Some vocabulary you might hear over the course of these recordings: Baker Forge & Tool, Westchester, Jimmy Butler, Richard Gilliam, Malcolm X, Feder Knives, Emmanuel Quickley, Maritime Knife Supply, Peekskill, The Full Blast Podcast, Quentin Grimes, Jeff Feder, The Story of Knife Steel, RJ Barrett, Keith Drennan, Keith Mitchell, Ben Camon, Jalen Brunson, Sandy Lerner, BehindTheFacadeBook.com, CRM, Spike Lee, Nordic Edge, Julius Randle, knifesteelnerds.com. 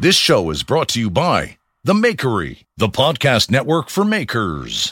This show is brought to you by The Makery, the podcast network for makers.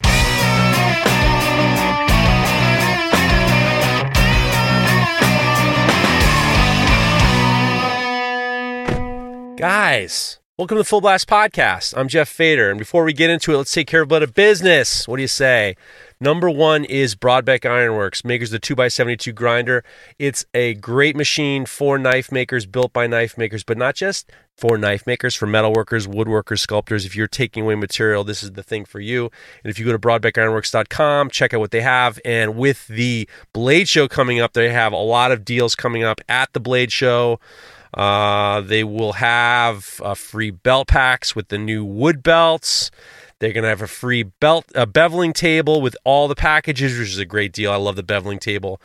Guys, welcome to the Full Blast Podcast. I'm Jeff Feder, and before we get into it, let's take care of a bit of business. What do you say? Number one is Brodbeck Ironworks, makers of the 2x72 grinder. It's a great machine for knife makers, built by knife makers, but not just for knife makers, for metalworkers, woodworkers, sculptors. If you're taking away material, this is the thing for you. And if you go to BrodbeckIronworks.com, check out what they have. And with the Blade Show coming up, they have a lot of deals coming up at the Blade Show. They will have free belt packs with the new wood belts. They're going to have a free belt, a beveling table with all the packages, which is a great deal. I love the beveling table.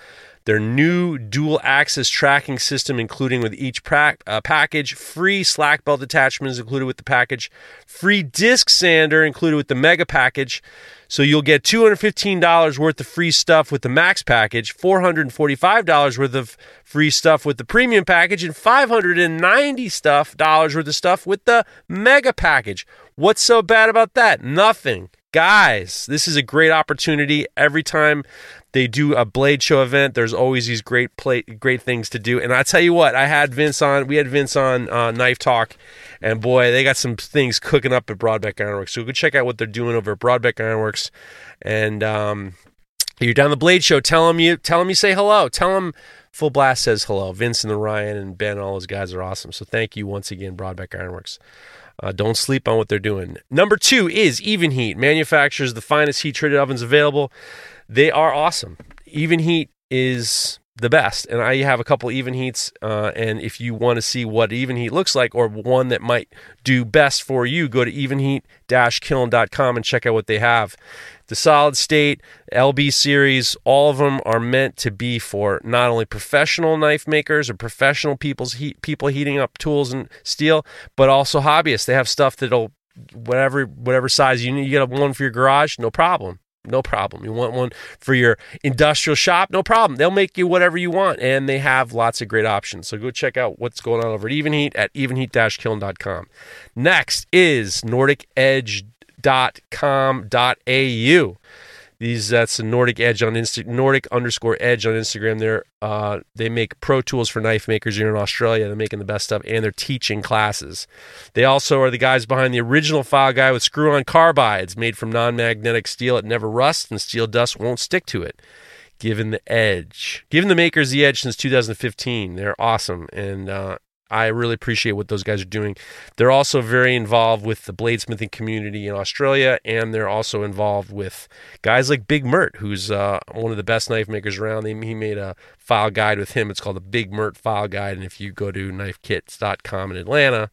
Their new dual-axis tracking system, including with each package, free slack belt attachments included with the package, free disc sander included with the mega package. So you'll get $215 worth of free stuff with the max package, $445 worth of free stuff with the premium package, and $590 worth of stuff with the mega package. What's so bad about that? Nothing. Guys, this is a great opportunity. Every time they do a Blade Show event, there's always these great things to do. And I tell you what, I had Vince on. We had Vince on Knife Talk, and boy, they got some things cooking up at Brodbeck Ironworks. So go check out what they're doing over at Brodbeck Ironworks. And you're down the Blade Show, tell them you say hello. Tell them Full Blast says hello. Vince and the Ryan and Ben, all those guys are awesome. So thank you once again, Brodbeck Ironworks. Don't sleep on what they're doing. Number two is Evenheat. Manufactures the finest heat-treated ovens available. They are awesome. Evenheat is the best. And I have a couple Evenheats. And if you want to see what Evenheat looks like, or one that might do best for you, go to evenheat-kiln.com and check out what they have. The solid state, LB series, all of them are meant to be for not only professional knife makers or professional people heating up tools and steel, but also hobbyists. They have stuff that'll, whatever size you need. You get one for your garage, no problem. No problem. You want one for your industrial shop? No problem. They'll make you whatever you want, and they have lots of great options. So go check out what's going on over at Evenheat at evenheat-kiln.com. Next is NordicEdge.com.au. That's the Nordic Edge on Instagram, Nordic_Edge on Instagram. They make pro tools for knife makers here in Australia. They're making the best stuff, and they're teaching classes. They also are the guys behind the original file guide with screw-on carbides made from non-magnetic steel. It never rusts, and steel dust won't stick to it. Giving the edge. Giving the makers the edge since 2015. They're awesome, and I really appreciate what those guys are doing. They're also very involved with the bladesmithing community in Australia, and they're also involved with guys like Big Mert, who's one of the best knife makers around. He made a file guide with him. It's called the Big Mert File Guide, and if you go to knifekits.com in Atlanta,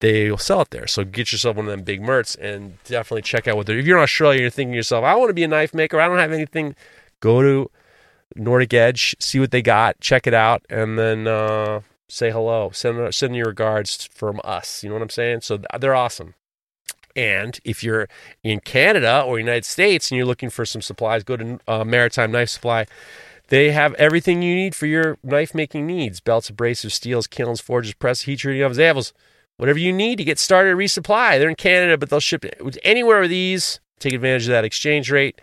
they will sell it there. So get yourself one of them Big Merts and definitely check out what they're doing. If you're in Australia, you're thinking to yourself, I want to be a knife maker, I don't have anything, go to Nordic Edge, see what they got, check it out, and then say hello, send your regards from us. You know what I'm saying? So they're awesome. And if you're in Canada or United States and you're looking for some supplies, go to Maritime Knife Supply. They have everything you need for your knife-making needs. Belts, abrasives, steels, kilns, forges, presses, heat-treating ovens, anvils. Whatever you need to get started, resupply. They're in Canada, but they'll ship anywhere with these. Take advantage of that exchange rate.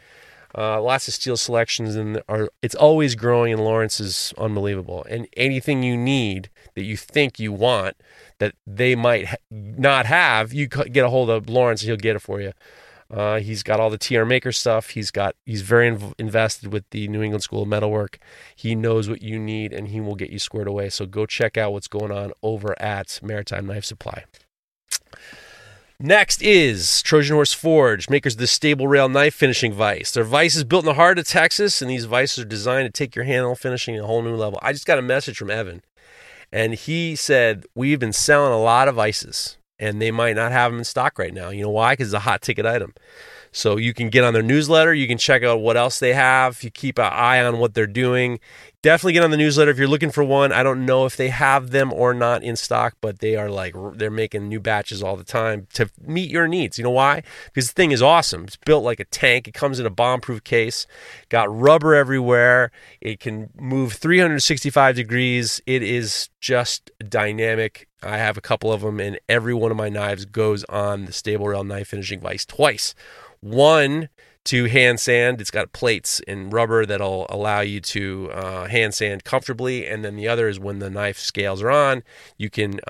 Lots of steel selections, and it's always growing, and Lawrence is unbelievable. And anything you need that you think you want that they might not have, you get a hold of Lawrence, and he'll get it for you. He's got all the TR Maker stuff. He's very invested with the New England School of Metalwork. He knows what you need, and he will get you squared away. So go check out what's going on over at Maritime Knife Supply. Next is Trojan Horse Forge, makers of the stable rail knife finishing vise. Their vise is built in the heart of Texas, and these vices are designed to take your handle finishing to a whole new level. I just got a message from Evan, And he said, we've been selling a lot of ices and they might not have them in stock right now. You know why? Because it's a hot ticket item. So you can get on their newsletter. You can check out what else they have. You keep an eye on what they're doing. Definitely get on the newsletter if you're looking for one. I don't know if they have them or not in stock, but they are like, they're making new batches all the time to meet your needs. You know why? Because the thing is awesome. It's built like a tank. It comes in a bomb-proof case, got rubber everywhere. It can move 365 degrees. It is just dynamic. I have a couple of them, and every one of my knives goes on the stable rail knife finishing vise twice. One to hand sand. It's got plates and rubber that'll allow you to hand sand comfortably. And then the other is when the knife scales are on, you can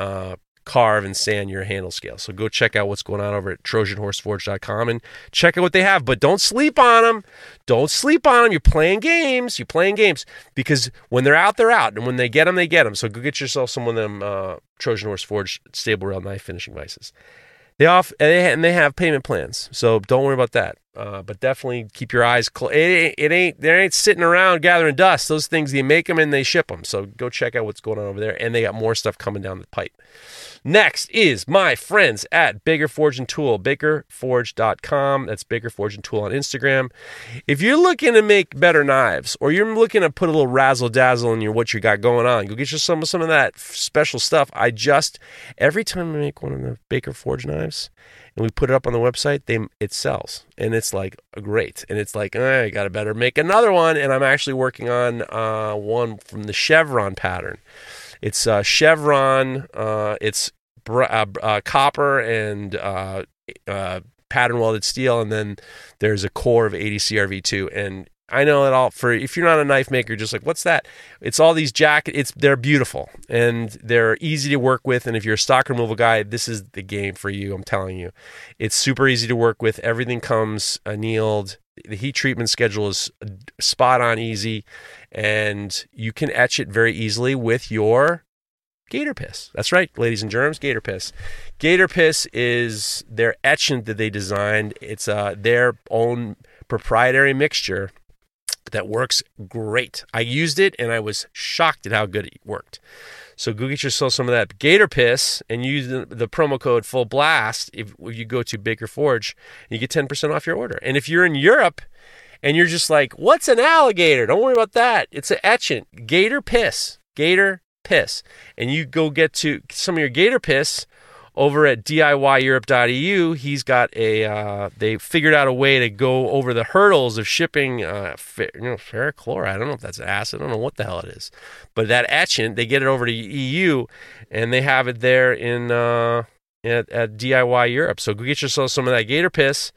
carve and sand your handle scale. So go check out what's going on over at TrojanHorseForge.com and check out what they have. But don't sleep on them. Don't sleep on them. You're playing games. You're playing games because when they're out, they're out. And when they get them, they get them. So go get yourself some of them Trojan Horse Forge stable rail knife finishing vices. They have payment plans, so don't worry about that. But definitely keep your eyes closed. They ain't sitting around gathering dust. Those things, you make them and they ship them. So go check out what's going on over there, and they got more stuff coming down the pipe. Next is my friends at Baker Forge and Tool, BakerForge.com. That's Baker Forge and Tool on Instagram. If you're looking to make better knives, or you're looking to put a little razzle dazzle in your what you got going on, go get you some of that special stuff. Every time I make one of the Baker Forge knives, and we put it up on the website, it sells. And it's like, great. And it's like, I got to better make another one. And I'm actually working on one from the chevron pattern. It's chevron, it's copper and pattern welded steel. And then there's a core of 80 CRV2. And I know it all for, if you're not a knife maker, just like, what's that? It's all these they're beautiful and they're easy to work with. And if you're a stock removal guy, this is the game for you. I'm telling you, it's super easy to work with. Everything comes annealed. The heat treatment schedule is spot on easy, and you can etch it very easily with your Gator Piss. That's right, ladies and germs, Gator Piss. Gator Piss is their etchant that they designed. It's their own proprietary mixture that works great. I used it and I was shocked at how good it worked. So go get yourself some of that Gator Piss and use the promo code Full Blast if you go to Baker Forge, and you get 10% off your order. And if you're in Europe and you're just like, what's an alligator? Don't worry about that. It's an etchant. Gator Piss. And you go get to some of your Gator Piss over at DIYEurope.eu, he's got they figured out a way to go over the hurdles of shipping ferric chloride. I don't know if that's acid. I don't know what the hell it is. But that etchant, they get it over to EU, and they have it there in at DIY Europe. So go get yourself some of that Gator Piss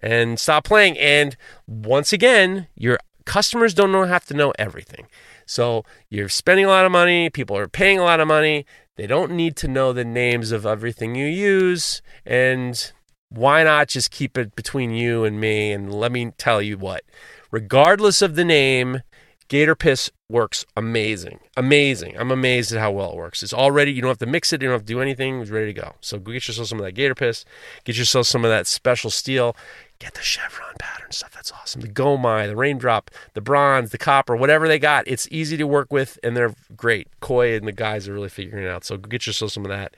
and stop playing. And once again, your customers don't have to know everything. So you're spending a lot of money. People are paying a lot of money. They don't need to know the names of everything you use, and why not just keep it between you and me? And let me tell you what, regardless of the name, Gator Piss works amazing. Amazing. I'm amazed at how well it works. It's already, you don't have to mix it. You don't have to do anything. It's ready to go. So go get yourself some of that Gator Piss. Get yourself some of that special steel. Get the chevron pattern stuff. That's awesome. The Gomai, the raindrop, the bronze, the copper, whatever they got. It's easy to work with, and they're great. Koi and the guys are really figuring it out. So go get yourself some of that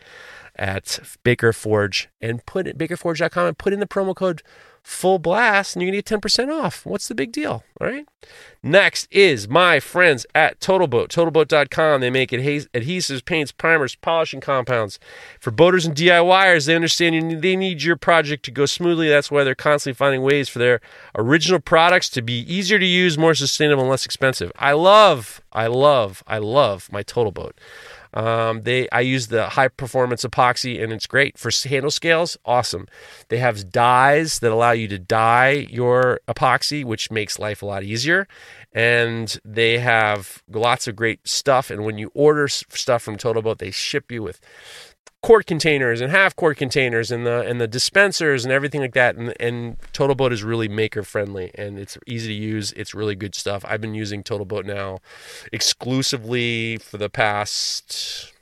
at Baker Forge and put it bakerforge.com and put in the promo code Full Blast, and you're going to get 10% off. What's the big deal? All right. Next is my friends at Total Boat, totalboat.com. They make adhesives, paints, primers, polishing compounds. For boaters and DIYers, they understand they need your project to go smoothly. That's why they're constantly finding ways for their original products to be easier to use, more sustainable, and less expensive. I love my Total Boat. I use the high performance epoxy, and it's great for handle scales. Awesome. They have dyes that allow you to dye your epoxy, which makes life a lot easier. And they have lots of great stuff. And when you order stuff from Total Boat, they ship you with quart containers and half quart containers and the dispensers and everything like that. And Total Boat is really maker friendly, and it's easy to use. It's really good stuff. I've been using Total Boat now exclusively for the past,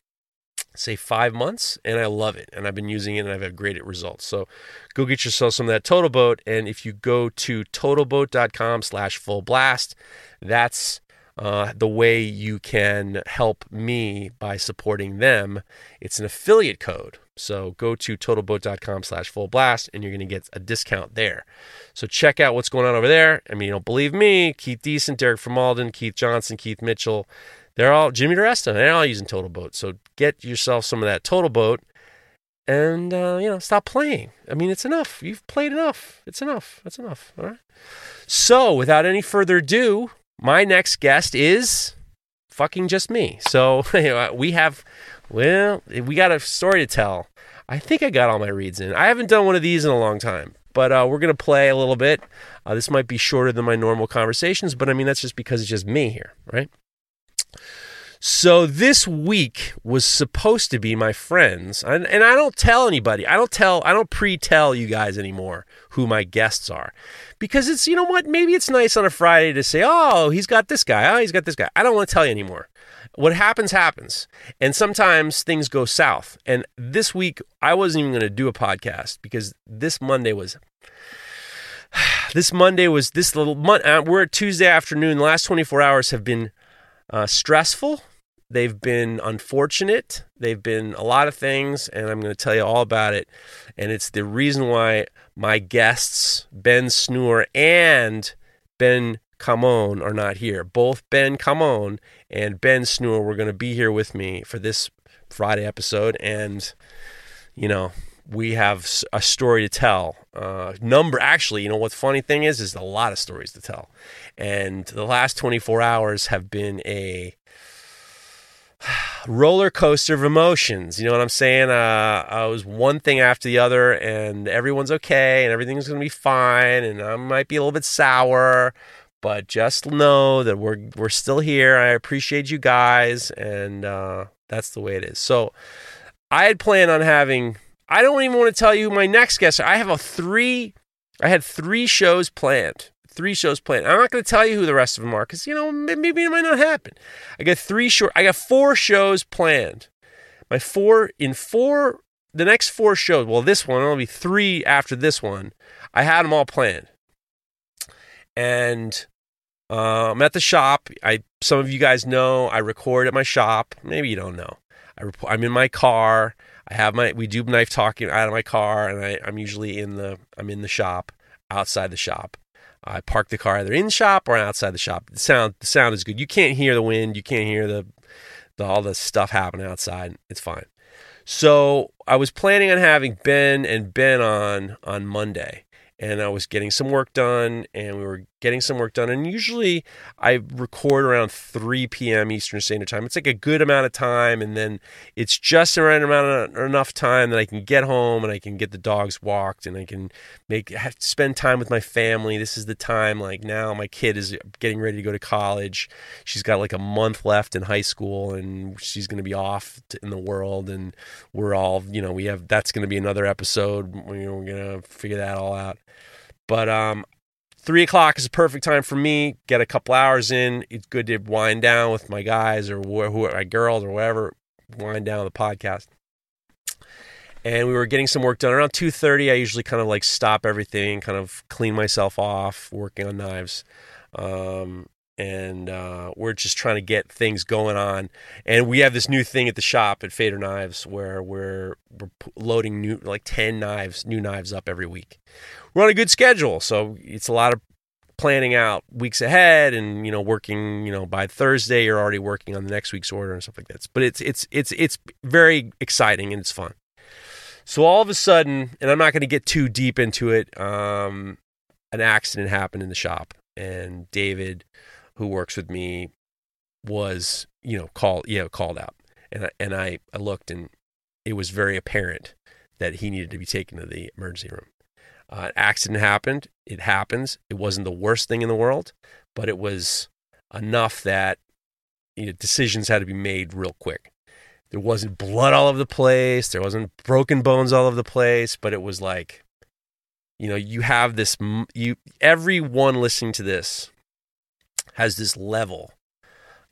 say, 5 months, and I love it. And I've been using it, and I've had great results. So go get yourself some of that Total Boat. And if you go to totalboat.com/fullblast, that's The way you can help me by supporting them, it's an affiliate code. So go to totalboat.com/fullblast and you're going to get a discount there. So check out what's going on over there. I mean, you don't believe me, Keith Deason, Derek from Alden, Keith Johnson, Keith Mitchell, they're all, Jimmy DiResta, they're all using Total Boat. So get yourself some of that Total Boat and, stop playing. I mean, it's enough. You've played enough. It's enough. That's enough. All right. So without any further ado, my next guest is fucking just me. So we got a story to tell. I think I got all my reads in. I haven't done one of these in a long time, but we're going to play a little bit. This might be shorter than my normal conversations, but I mean, that's just because it's just me here, right? So this week was supposed to be my friends, and I don't tell anybody. I don't pre-tell you guys anymore who my guests are, because it's, you know what, maybe it's nice on a Friday to say, oh, he's got this guy, oh, he's got this guy. I don't want to tell you anymore. What happens, happens. And sometimes things go south. And this week, I wasn't even going to do a podcast because this Monday was this little month. We're at Tuesday afternoon. The last 24 hours have been stressful. They've been unfortunate. They've been a lot of things, and I'm going to tell you all about it. And it's the reason why my guests, Ben Snoor and Ben Camon, are not here. Both Ben Camon and Ben Snoor were going to be here with me for this Friday episode, and we have a story to tell. What the funny thing is a lot of stories to tell. And the last 24 hours have been a roller coaster of emotions. You know what I'm saying? I was one thing after the other, and everyone's okay, and everything's going to be fine, and I might be a little bit sour, but just know that we're still here. I appreciate you guys, and that's the way it is. So I had planned on having... I don't even want to tell you who my next guest are. I had three shows planned. I'm not going to tell you who the rest of them are because, maybe it might not happen. I got four shows planned. The next four shows, well, this one, it'll be three after this one. I had them all planned. And I'm at the shop. Some of you guys know I record at my shop. Maybe you don't know. I'm in my car. We do knife talking out of my car, and I'm usually I'm in the shop, outside the shop. I park the car either in the shop or outside the shop. The sound is good. You can't hear the wind. You can't hear all the stuff happening outside. It's fine. So I was planning on having Ben on Monday, and I was getting some work done, And usually I record around 3 p.m. Eastern Standard Time. It's like a good amount of time, and then it's just around enough time that I can get home and I can get the dogs walked and I can spend time with my family. This is the time, like now my kid is getting ready to go to college. She's got like a month left in high school, and she's going to be off in the world, and we're all, that's going to be another episode. We're going to figure that all out. But 3 o'clock is a perfect time for me. Get a couple hours in. It's good to wind down with my guys or my girls or whatever. Wind down the podcast. And we were getting some work done around 2:30. I usually kind of like stop everything, kind of clean myself off, working on knives, and we're just trying to get things going on. And we have this new thing at the shop at Feder Knives where we're loading new like 10 new knives up every week. We're on a good schedule, so it's a lot of planning out weeks ahead, and working. By Thursday, you're already working on the next week's order and stuff like that. But it's very exciting and it's fun. So all of a sudden, and I'm not going to get too deep into it. An accident happened in the shop, and David, who works with me, was called out, and I looked, and it was very apparent that he needed to be taken to the emergency room. An accident happened. It happens. It wasn't the worst thing in the world, but it was enough that decisions had to be made real quick. There wasn't blood all over the place. There wasn't broken bones all over the place, but it was like, you have this, everyone listening to this has this level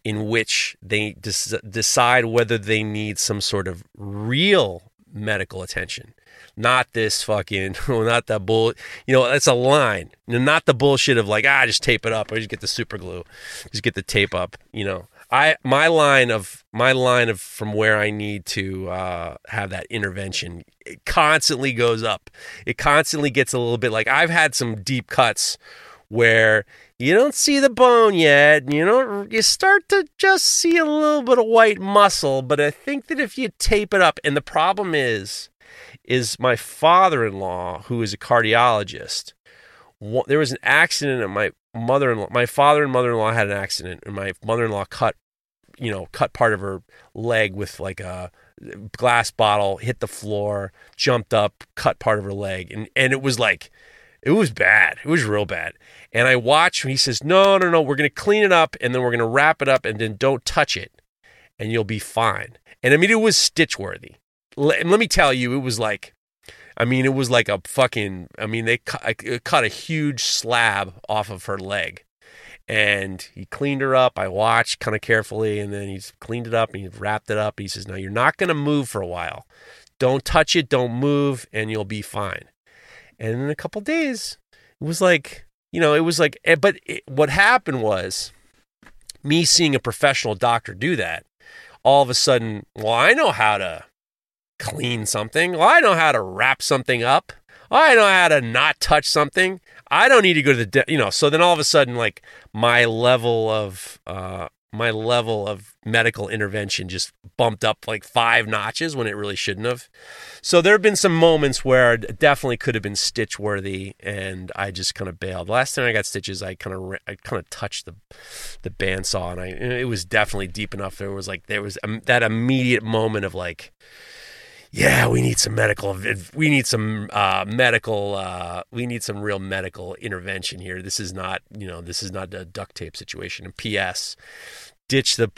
in which they decide whether they need some sort of real medical attention. Not this fucking, not that bull. You know, that's a line. Not the bullshit of like, just tape it up, or just get the super glue, just get the tape up. You know, my line of from where I need to have that intervention, it constantly goes up. It constantly gets a little bit like, I've had some deep cuts where you don't see the bone yet, you start to just see a little bit of white muscle, but I think that if you tape it up, and the problem is my father-in-law, who is a cardiologist, there was an accident at my father and mother-in-law had an accident, and my mother-in-law cut part of her leg with like a glass bottle, hit the floor, jumped up, cut part of her leg, and it was like, it was bad. It was real bad. And I watched him. He says, no, we're going to clean it up, and then we're going to wrap it up, and then don't touch it, and you'll be fine. And I mean, it was stitch-worthy. Let me tell you, it was like a fucking, they cut a huge slab off of her leg. And he cleaned her up. I watched kind of carefully, and then he's cleaned it up, and he wrapped it up. And he says, no, you're not going to move for a while. Don't touch it, don't move, and you'll be fine. And in a couple of days, what happened was, me seeing a professional doctor do that, all of a sudden, I know how to clean something. I know how to wrap something up. I know how to not touch something. I don't need to go to the, so then all of a sudden, like my level of medical intervention just bumped up like 5 notches when it really shouldn't have. So there have been some moments where it definitely could have been stitch worthy, and I just kind of bailed. Last time I got stitches, I kind of touched the bandsaw, and it was definitely deep enough. There was that immediate moment of like, yeah, we need some real medical intervention here. This is not a duct tape situation. And P.S., ditch the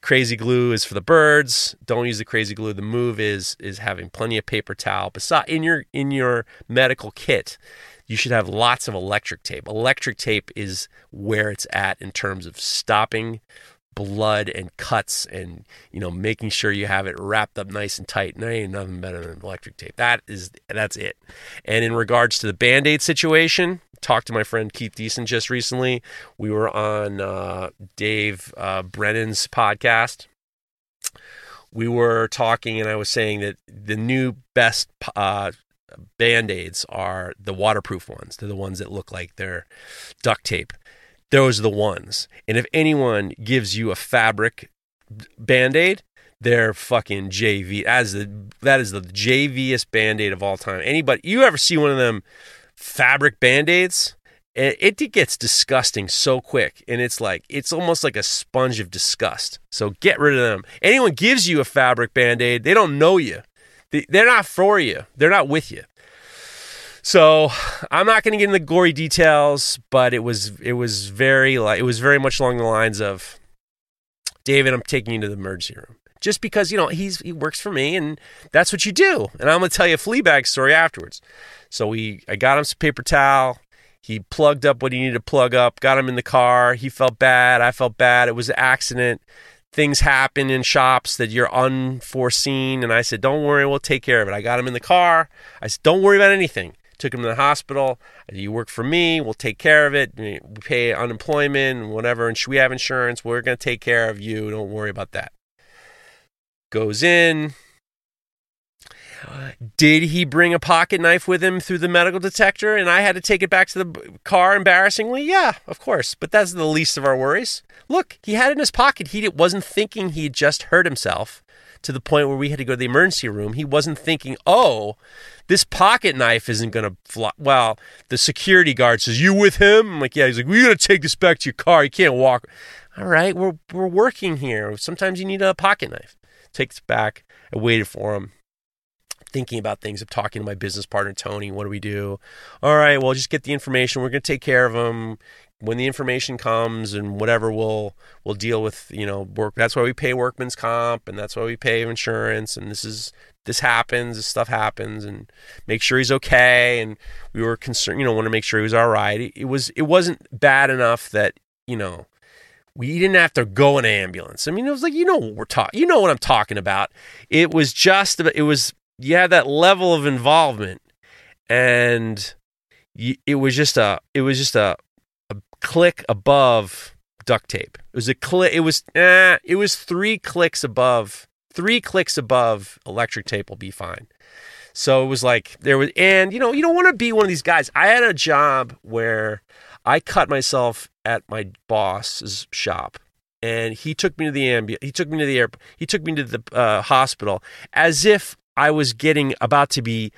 crazy glue is for the birds. Don't use the crazy glue. The move is having plenty of paper towel. Besides, in your medical kit, you should have lots of electric tape. Electric tape is where it's at in terms of stopping blood and cuts, and making sure you have it wrapped up nice and tight. And there ain't nothing better than electric tape. That's it. And in regards to the Band-Aid situation, talked to my friend Keith Deason just recently. We were on Dave Brennan's podcast. We were talking, and I was saying that the new best Band-Aids are the waterproof ones. They're the ones that look like they're duct tape. Those are the ones. And if anyone gives you a fabric Band-Aid, they're fucking JV. That is the JVest Band-Aid of all time. Anybody, you ever see one of them fabric Band-Aids? It gets disgusting so quick. And it's almost like a sponge of disgust. So get rid of them. Anyone gives you a fabric Band-Aid, they don't know you. They're not for you. They're not with you. So I'm not going to get into the gory details, but it was very much along the lines of, David, I'm taking you to the emergency room, just because he works for me, and that's what you do. And I'm going to tell you a Fleabag story afterwards. So I got him some paper towel. He plugged up what he needed to plug up. Got him in the car. He felt bad. I felt bad. It was an accident. Things happen in shops that you're unforeseen. And I said, don't worry, we'll take care of it. I got him in the car. I said, don't worry about anything. Took him to the hospital. You work for me. We'll take care of it. We pay unemployment and whatever. And we have insurance. We're going to take care of you. Don't worry about that. Goes in. Did he bring a pocket knife with him through the medical detector? And I had to take it back to the car embarrassingly? Yeah, of course. But that's the least of our worries. Look, he had it in his pocket. He wasn't thinking he had just hurt himself to the point where we had to go to the emergency room. He wasn't thinking, this pocket knife isn't going to fly. Well, the security guard says, you with him? I'm like, yeah. He's like, we're going to take this back to your car. You can't walk. All right, we're working here. Sometimes you need a pocket knife. Takes it back. I waited for him. Thinking about things. I'm talking to my business partner, Tony. What do we do? All right, well, just get the information. We're going to take care of him. When the information comes and whatever, we'll deal with, work. That's why we pay workman's comp, and that's why we pay insurance. And this stuff happens, and make sure he's okay. And we were concerned, want to make sure he was all right. It wasn't bad enough that, we didn't have to go in an ambulance. I mean, it was like, what I'm talking about. It was you had that level of involvement, and it was just a click above duct tape. It was a click. It was three clicks above electric tape will be fine. So it was like and you don't want to be one of these guys. I had a job where I cut myself at my boss's shop, and he took me to the airport. He took me to the hospital as if I was about to be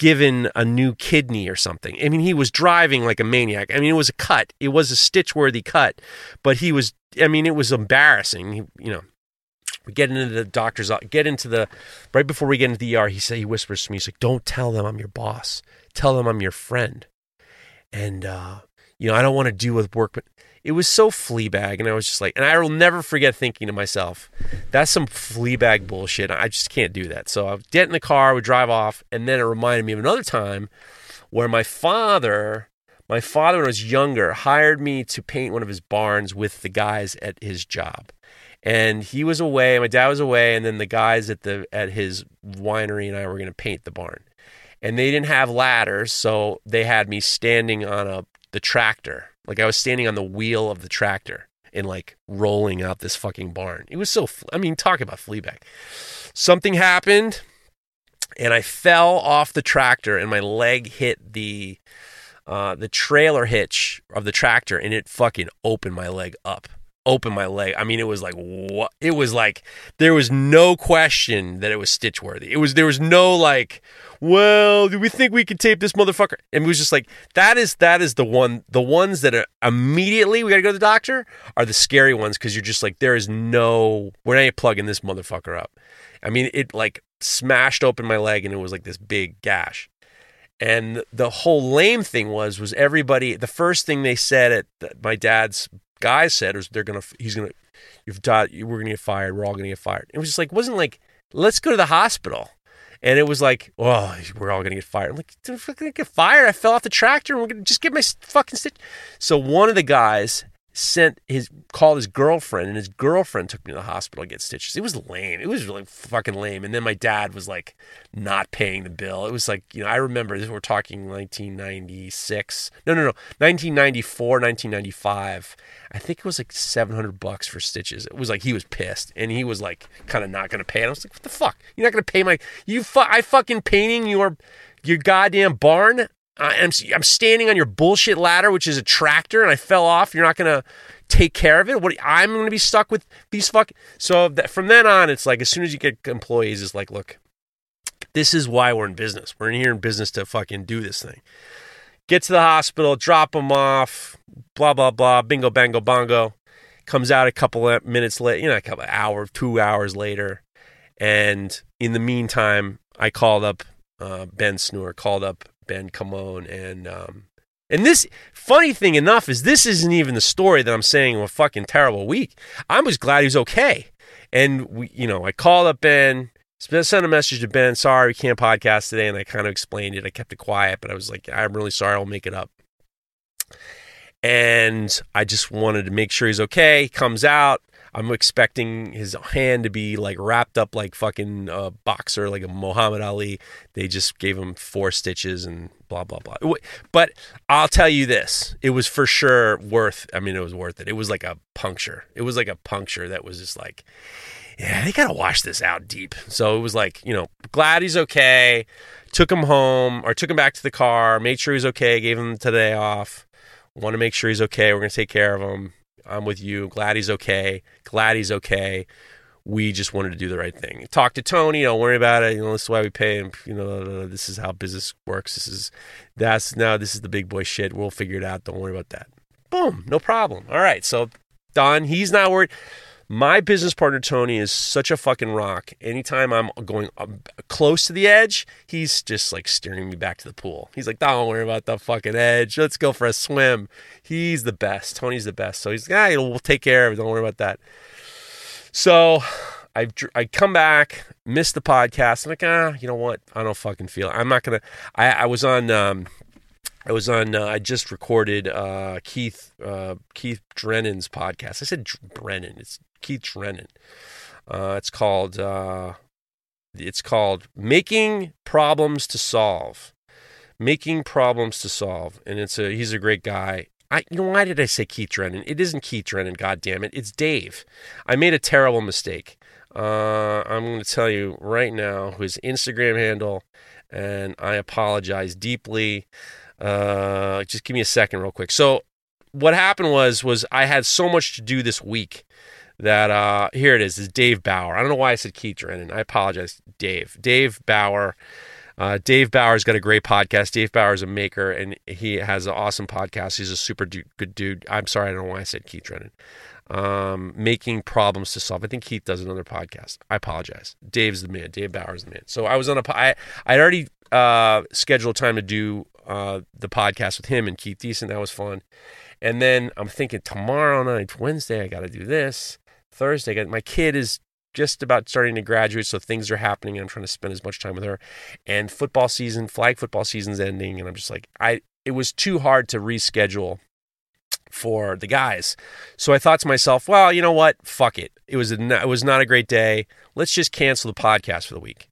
given a new kidney or something. I mean, he was driving like a maniac. I mean, it was a cut. It was a stitch-worthy cut, but it was embarrassing. We get into the doctor's office, right before we get into the ER, he whispers to me, he's like, "Don't tell them I'm your boss. Tell them I'm your friend. And, I don't want to deal with work," but it was so Fleabag. And I was just like, and I will never forget thinking to myself, that's some Fleabag bullshit. I just can't do that. So I would get in the car, I would drive off. And then it reminded me of another time where my father when I was younger, hired me to paint one of his barns with the guys at his job. And he was away, my dad was away, and then the guys at his winery and I were going to paint the barn. And they didn't have ladders, so they had me standing on the tractor. Like, I was standing on the wheel of the tractor and, like, rolling out this fucking barn. It was so, talk about Fleabag. Something happened, and I fell off the tractor, and my leg hit the trailer hitch of the tractor, and it fucking opened my leg up. It was like, what? It was like, there was no question that it was stitch worthy. There was no like, well, do we think we could tape this motherfucker? And it was just like, that is the ones that are immediately, we got to go to the doctor, are the scary ones. 'Cause you're just like, we're not plugging this motherfucker up. It like smashed open my leg and it was like this big gash. And the whole lame thing was everybody, the first thing they said my dad's guy said was, we're gonna get fired, we're all gonna get fired. It was just like, wasn't like, let's go to the hospital. And it was like, oh, we're all gonna get fired. I'm like, we're gonna get fired. I fell off the tractor and we're gonna just get my fucking stitch. So one of the guys called his girlfriend, and his girlfriend took me to the hospital to get stitches. It was lame. It was really fucking lame. And then my dad was like not paying the bill. It was like, I remember this, we're talking 1996. No, 1994, 1995. I think it was like $700 for stitches. It was like, he was pissed and he was like kind of not going to pay. And I was like, what the fuck? You're not going to pay I fucking painting your goddamn barn? I'm standing on your bullshit ladder, which is a tractor, and I fell off. You're not going to take care of it? I'm going to be stuck with these fucking... So from then on, it's like, as soon as you get employees, it's like, look, this is why we're in business. We're in here in business to fucking do this thing. Get to the hospital, drop them off, blah, blah, blah, bingo, bango, bongo. Comes out a couple of minutes later, a couple of hours, 2 hours later. And in the meantime, I called up Ben Snoor, Ben Camon, and this funny thing enough is, this isn't even the story that I'm saying was a fucking terrible week. I was glad he was okay, and we, I called up Ben, sent a message to Ben, sorry we can't podcast today, and I kind of explained it. I kept it quiet, but I was like, I'm really sorry, I'll make it up. And I just wanted to make sure he's okay. He comes out. I'm expecting his hand to be like wrapped up like fucking boxer, like a Muhammad Ali. They just gave him 4 stitches and blah, blah, blah. But I'll tell you this, it was for sure it was worth it. It was like a puncture. That was just like, yeah, they got to wash this out deep. So it was like, glad he's okay. Took him back to the car, made sure he's okay. Gave him today off. Want to make sure he's okay. We're going to take care of him. I'm with you. Glad he's okay. We just wanted to do the right thing. Talk to Tony. Don't worry about it. This is why we pay him. This is how business works. This is the big boy shit. We'll figure it out. Don't worry about that. Boom. No problem. All right. So Don, he's not worried. My business partner, Tony, is such a fucking rock. Anytime I'm going close to the edge, he's just like steering me back to the pool. He's like, don't worry about the fucking edge. Let's go for a swim. He's the best. Tony's the best. So he's like, we'll take care of it. Don't worry about that. So I come back, miss the podcast. I'm like, you know what? I don't fucking feel it. I'm not going to. I just recorded Keith Drennan's podcast. I said Brennan. It's Keith Drennan. It's called It's called Making Problems to Solve. Making Problems to Solve. And he's a great guy. Why did I say Keith Drennan? It isn't Keith Drennan, goddammit. It's Dave. I made a terrible mistake. I'm going to tell you right now his Instagram handle, and I apologize deeply. Just give me a second real quick. So what happened was I had so much to do this week that here it is Dave Bauer. I don't know why I said Keith Drennan. I apologize, Dave. Dave Bauer. Dave Bauer's got a great podcast. Dave Bauer's a maker, and he has an awesome podcast. He's a super good dude. I'm sorry, I don't know why I said Keith Drennan. Making Problems to Solve. I think Keith does another podcast. I apologize. Dave's the man. Dave Bauer's the man. So I was on I'd already scheduled time to do the podcast with him and Keith Deason. That was fun. And then I'm thinking tomorrow night, Wednesday, I got to do this. Thursday, my kid is just about starting to graduate, so things are happening, and I'm trying to spend as much time with her. And football season, flag football season's ending, and I'm just like, it was too hard to reschedule for the guys. So I thought to myself, well, you know what? Fuck it. It was not a great day. Let's just cancel the podcast for the week.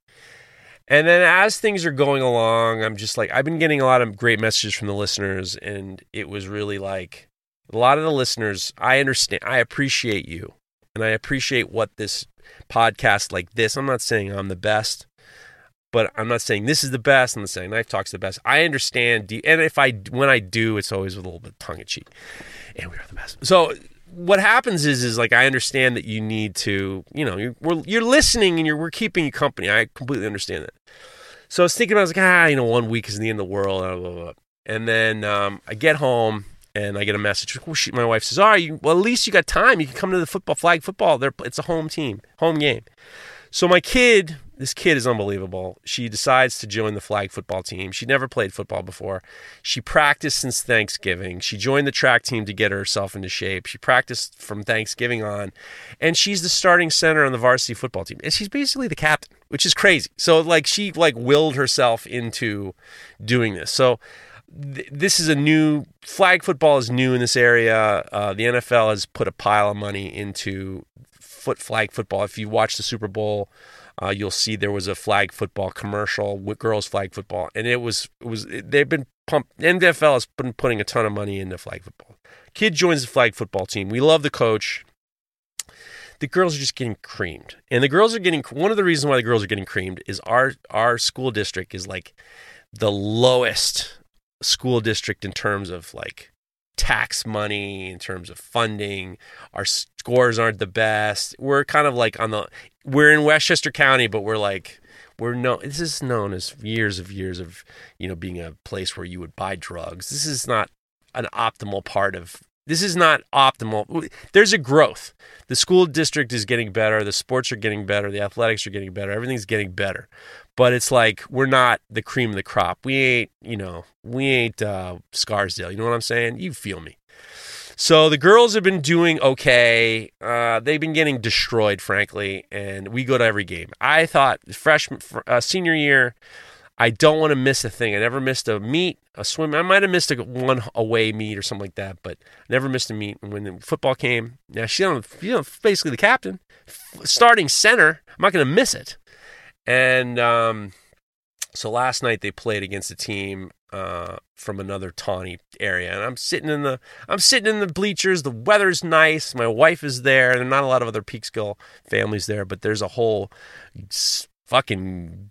And then as things are going along, I'm just like, I've been getting a lot of great messages from the listeners, and it was really like, a lot of the listeners, I understand, I appreciate you, and I appreciate what this podcast like this. I'm not saying I'm the best, but I'm not saying this is the best. I'm not saying Knife Talk's the best. I understand, and when I do, it's always with a little bit of tongue in cheek. And we are the best. So what happens is like, I understand that you need to, you're listening and we're keeping you company. I completely understand that. So I was thinking, I was like, 1 week isn't the end of the world. Blah, blah, blah. And then I get home and I get a message. My wife says, at least you got time. You can come to the flag football. It's a home game. So my kid, this kid is unbelievable. She decides to join the flag football team. She never played football before. She practiced since Thanksgiving. She joined the track team to get herself into shape. She practiced from Thanksgiving on. And she's the starting center on the varsity football team. And she's basically the captain, which is crazy. So she willed herself into doing this. So this is flag football is new in this area. The NFL has put a pile of money into flag football. If you watch the Super Bowl, you'll see there was a flag football commercial with girls flag football, and they've been pumped. NFL has been putting a ton of money into flag football. Kid joins the flag football team. We love the coach. The girls are just getting creamed, and one of the reasons why the girls are getting creamed is our school district is like the lowest school district in terms of like tax money, in terms of funding. Our scores aren't the best. We're kind of like we're in Westchester County, but this is known as years of, being a place where you would buy drugs. This is not optimal. There's a growth. The school district is getting better. The sports are getting better. The athletics are getting better. Everything's getting better. But it's like, we're not the cream of the crop. We ain't Scarsdale. You know what I'm saying? You feel me. So the girls have been doing okay. They've been getting destroyed, frankly. And we go to every game. I thought senior year, I don't want to miss a thing. I never missed a meet, a swim. I might have missed one away meet or something like that, but never missed a meet. And when the football came, now she's basically the captain, starting center. I'm not going to miss it. And so last night they played against a team from another Tawny area, and I'm sitting in the bleachers. The weather's nice. My wife is there. There are not a lot of other Peekskill families there, but there's a whole fucking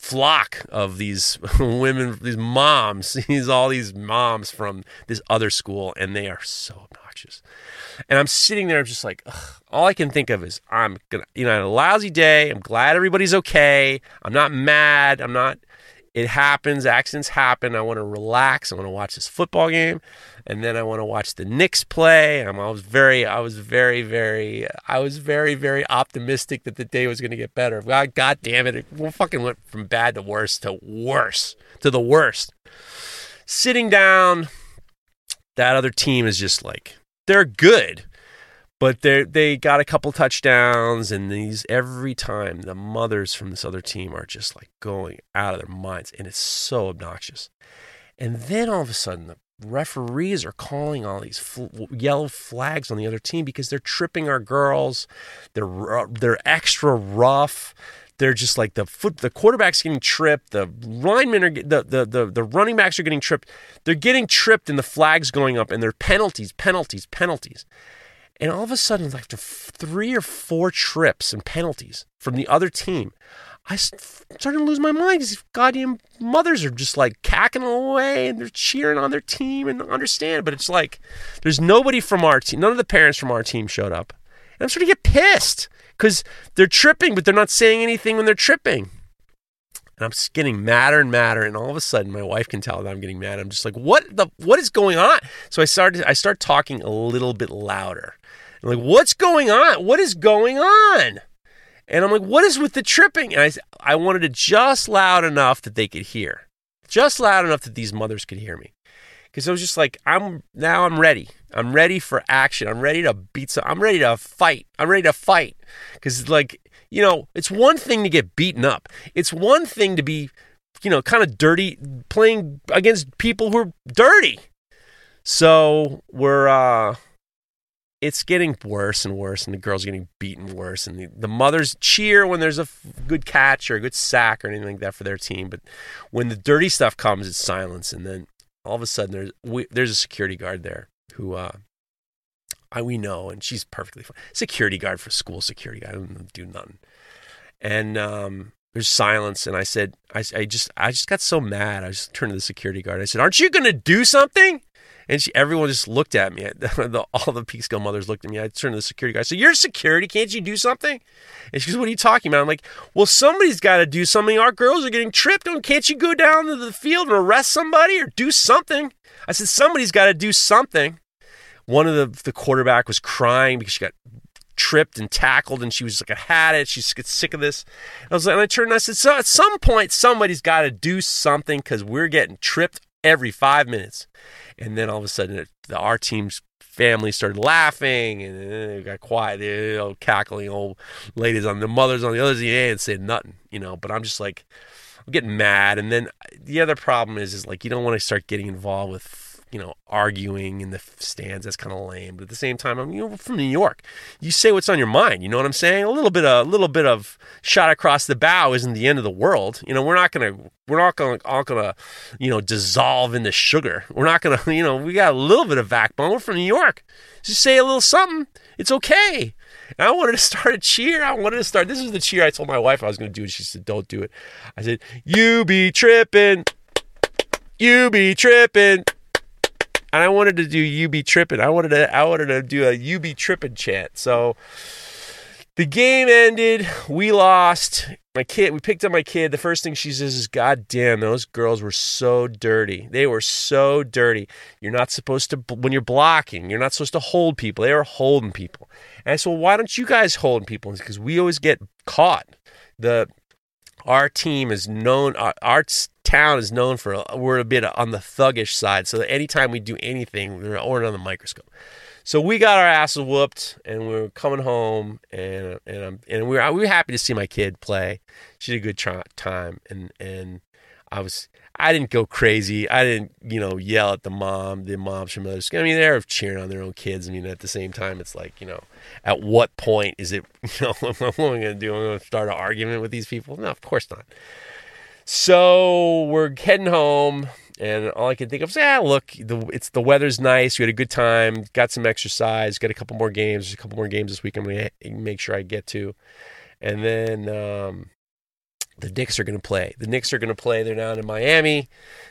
flock of these women, these moms from this other school, and they are so obnoxious. And I'm sitting there, I'm just like, ugh. All I can think of is I had a lousy day. I'm glad everybody's okay. I'm not mad. I'm not. It happens. Accidents happen. I want to relax. I want to watch this football game, and then I want to watch the Knicks play. I was very, very optimistic that the day was going to get better. God damn it! It fucking went from bad to worse to worse to the worst. Sitting down, that other team is just like, they're good, but they got a couple touchdowns, and every time the mothers from this other team are just like going out of their minds, and it's so obnoxious. And then all of a sudden, the referees are calling all these yellow flags on the other team because they're tripping our girls. They're extra rough. They're just like the quarterback's getting tripped. The linemen are the running backs are getting tripped. They're getting tripped and the flag's going up and they're penalties. And all of a sudden, like after 3 or 4 trips and penalties from the other team, I started to lose my mind because goddamn mothers are just like cacking away and they're cheering on their team and understand. But it's like there's nobody from our team. None of the parents from our team showed up. And I'm starting to get pissed because they're tripping, but they're not saying anything when they're tripping. And I'm just getting madder and madder. And all of a sudden, my wife can tell that I'm getting mad. I'm just like, what is going on? So I start talking a little bit louder. I'm like, what's going on? What is going on? And I'm like, what is with the tripping? And I wanted it just loud enough that they could hear. Just loud enough that these mothers could hear me. Because I was just like, I'm ready. I'm ready for action. I'm ready to beat some. I'm ready to fight. Because, like, you know, it's one thing to get beaten up. It's one thing to be, you know, kind of dirty, playing against people who are dirty. So we're... It's getting worse and worse, and the girls are getting beaten worse, and the mothers cheer when there's a good catch or a good sack or anything like that for their team, but when the dirty stuff comes, it's silence. And then all of a sudden, there's a security guard there who we know, and she's perfectly fine. Security guard for school security guard. I don't do nothing. And there's silence, and I said, I just got so mad. I just turned to the security guard. I said, "Aren't you going to do something?" And everyone just looked at me. All the Peekskill mothers looked at me. I turned to the security guy. I said, "You're security. Can't you do something?" And she goes, "What are you talking about?" I'm like, "Well, somebody's got to do something. Our girls are getting tripped on. Can't you go down to the field and arrest somebody or do something?" I said, "Somebody's got to do something." One of the quarterback was crying because she got tripped and tackled, and she was like, "I had it. She gets sick of this." I was like, and I turned and I said, "So at some point, somebody's got to do something because we're getting tripped every 5 minutes." And then all of a sudden, our team's family started laughing, and it got quiet. They were cackling, old ladies on the mothers on the other end and said nothing, you know. But I'm just like, I'm getting mad. And then the other problem is like, you don't want to start getting involved with, you know, arguing in the stands. That's kind of lame. But at the same time, I'm, you know, from New York. You say what's on your mind. You know what I'm saying? A little bit of shot across the bow isn't the end of the world. You know, we're not gonna you know, dissolve into sugar. We're not gonna, you know, we got a little bit of backbone. We're from New York. Just say a little something. It's okay. And I wanted to start a cheer. This is the cheer I told my wife I was gonna do, and she said, "Don't do it." I said, "You be tripping. You be tripping." And I wanted to do "You be tripping." I wanted to do a "You be tripping" chant. So the game ended. We lost. We picked up my kid. The first thing she says is, "God damn, those girls were so dirty. They were so dirty. You're not supposed to, when you're blocking, you're not supposed to hold people. They were holding people." And I said, "Well, why don't you guys hold people?" Because we always get caught. Our team is known, our town is known for, we're a bit on the thuggish side. So that anytime we do anything, we're on the microscope. So we got our asses whooped, and we were coming home, and we were happy to see my kid play. She did a good time, and I didn't go crazy. I didn't, you know, yell at the mom. The moms from other schools. I mean, they're cheering on their own kids. I mean, at the same time, it's like, you know, at what point is it? You know, what am I going to do? I'm going to start an argument with these people? No, of course not. So we're heading home. And all I could think of was, look, the weather's nice. We had a good time, got some exercise, got a couple more games. There's a couple more games this week I'm going to make sure I get to. And then the Knicks are going to play. They're down in Miami.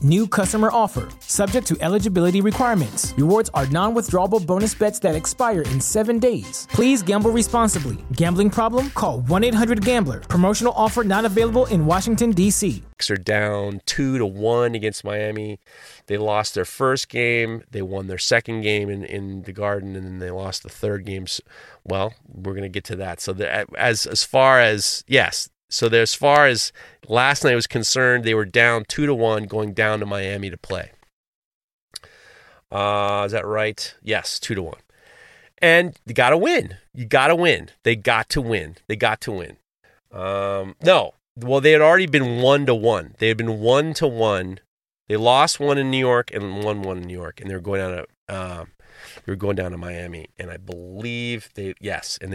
New customer offer. Subject to eligibility requirements. Rewards are non-withdrawable bonus bets that expire in 7 days. Please gamble responsibly. Gambling problem? Call 1-800-GAMBLER. Promotional offer not available in Washington, D.C. Are down 2-1 against Miami. They lost their first game. They won their second game in the Garden, and then they lost the third game. Well, we're going to get to that. So as far as last night was concerned, they were down 2-1 going down to Miami to play. Is that right? Yes, 2-1. And you got to win. They got to win. No. Well, they had already been 1-1. They had been 1-1. They lost one in New York and won one in New York, and they were going down to Miami, and I believe they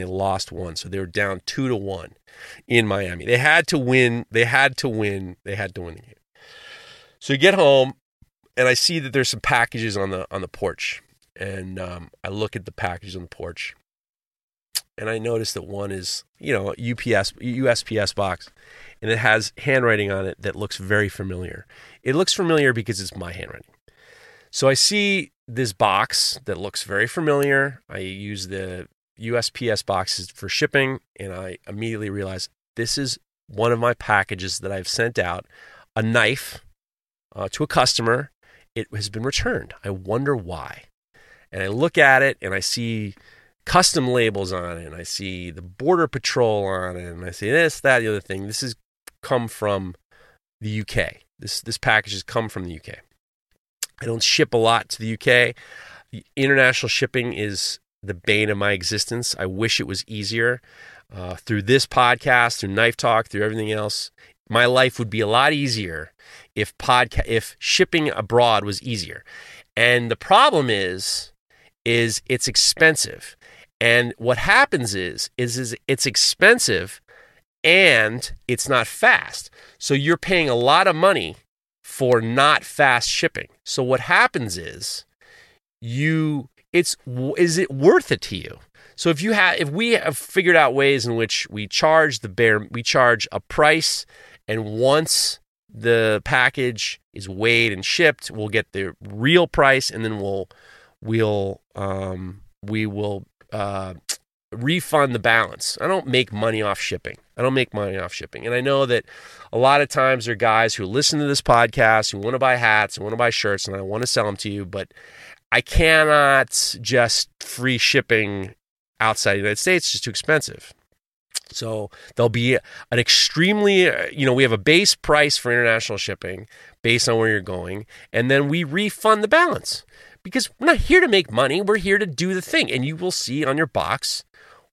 lost one, so they were down 2-1 in Miami. They had to win. They had to win the game. So you get home, and I see that there's some packages on the porch, and I look at the packages on the porch. And I noticed that one is, USPS box, and it has handwriting on it that looks very familiar. It looks familiar because it's my handwriting. So I see this box that looks very familiar. I use the USPS boxes for shipping, and I immediately realize this is one of my packages that I've sent out, a knife to a customer. It has been returned. I wonder why. And I look at it, and I see custom labels on it, and I see the Border Patrol on it, and I see this, that, the other thing. This has come from the UK. This package has come from the UK. I don't ship a lot to the UK. International shipping is the bane of my existence. I wish it was easier. Through this podcast, through Knife Talk, through everything else, my life would be a lot easier if shipping abroad was easier. And the problem is it's expensive. And what happens is it's expensive and it's not fast. So you're paying a lot of money for not fast shipping. So what happens is is it worth it to you? So if we have figured out ways in which we charge a price, and once the package is weighed and shipped, we'll get the real price, and then we will refund the balance. I don't make money off shipping. And I know that a lot of times there are guys who listen to this podcast, who want to buy hats, who want to buy shirts, and I want to sell them to you, but I cannot just free shipping outside the United States. It's just too expensive. So there'll be an extremely, we have a base price for international shipping based on where you're going, and then we refund the balance. Because we're not here to make money. We're here to do the thing. And you will see on your box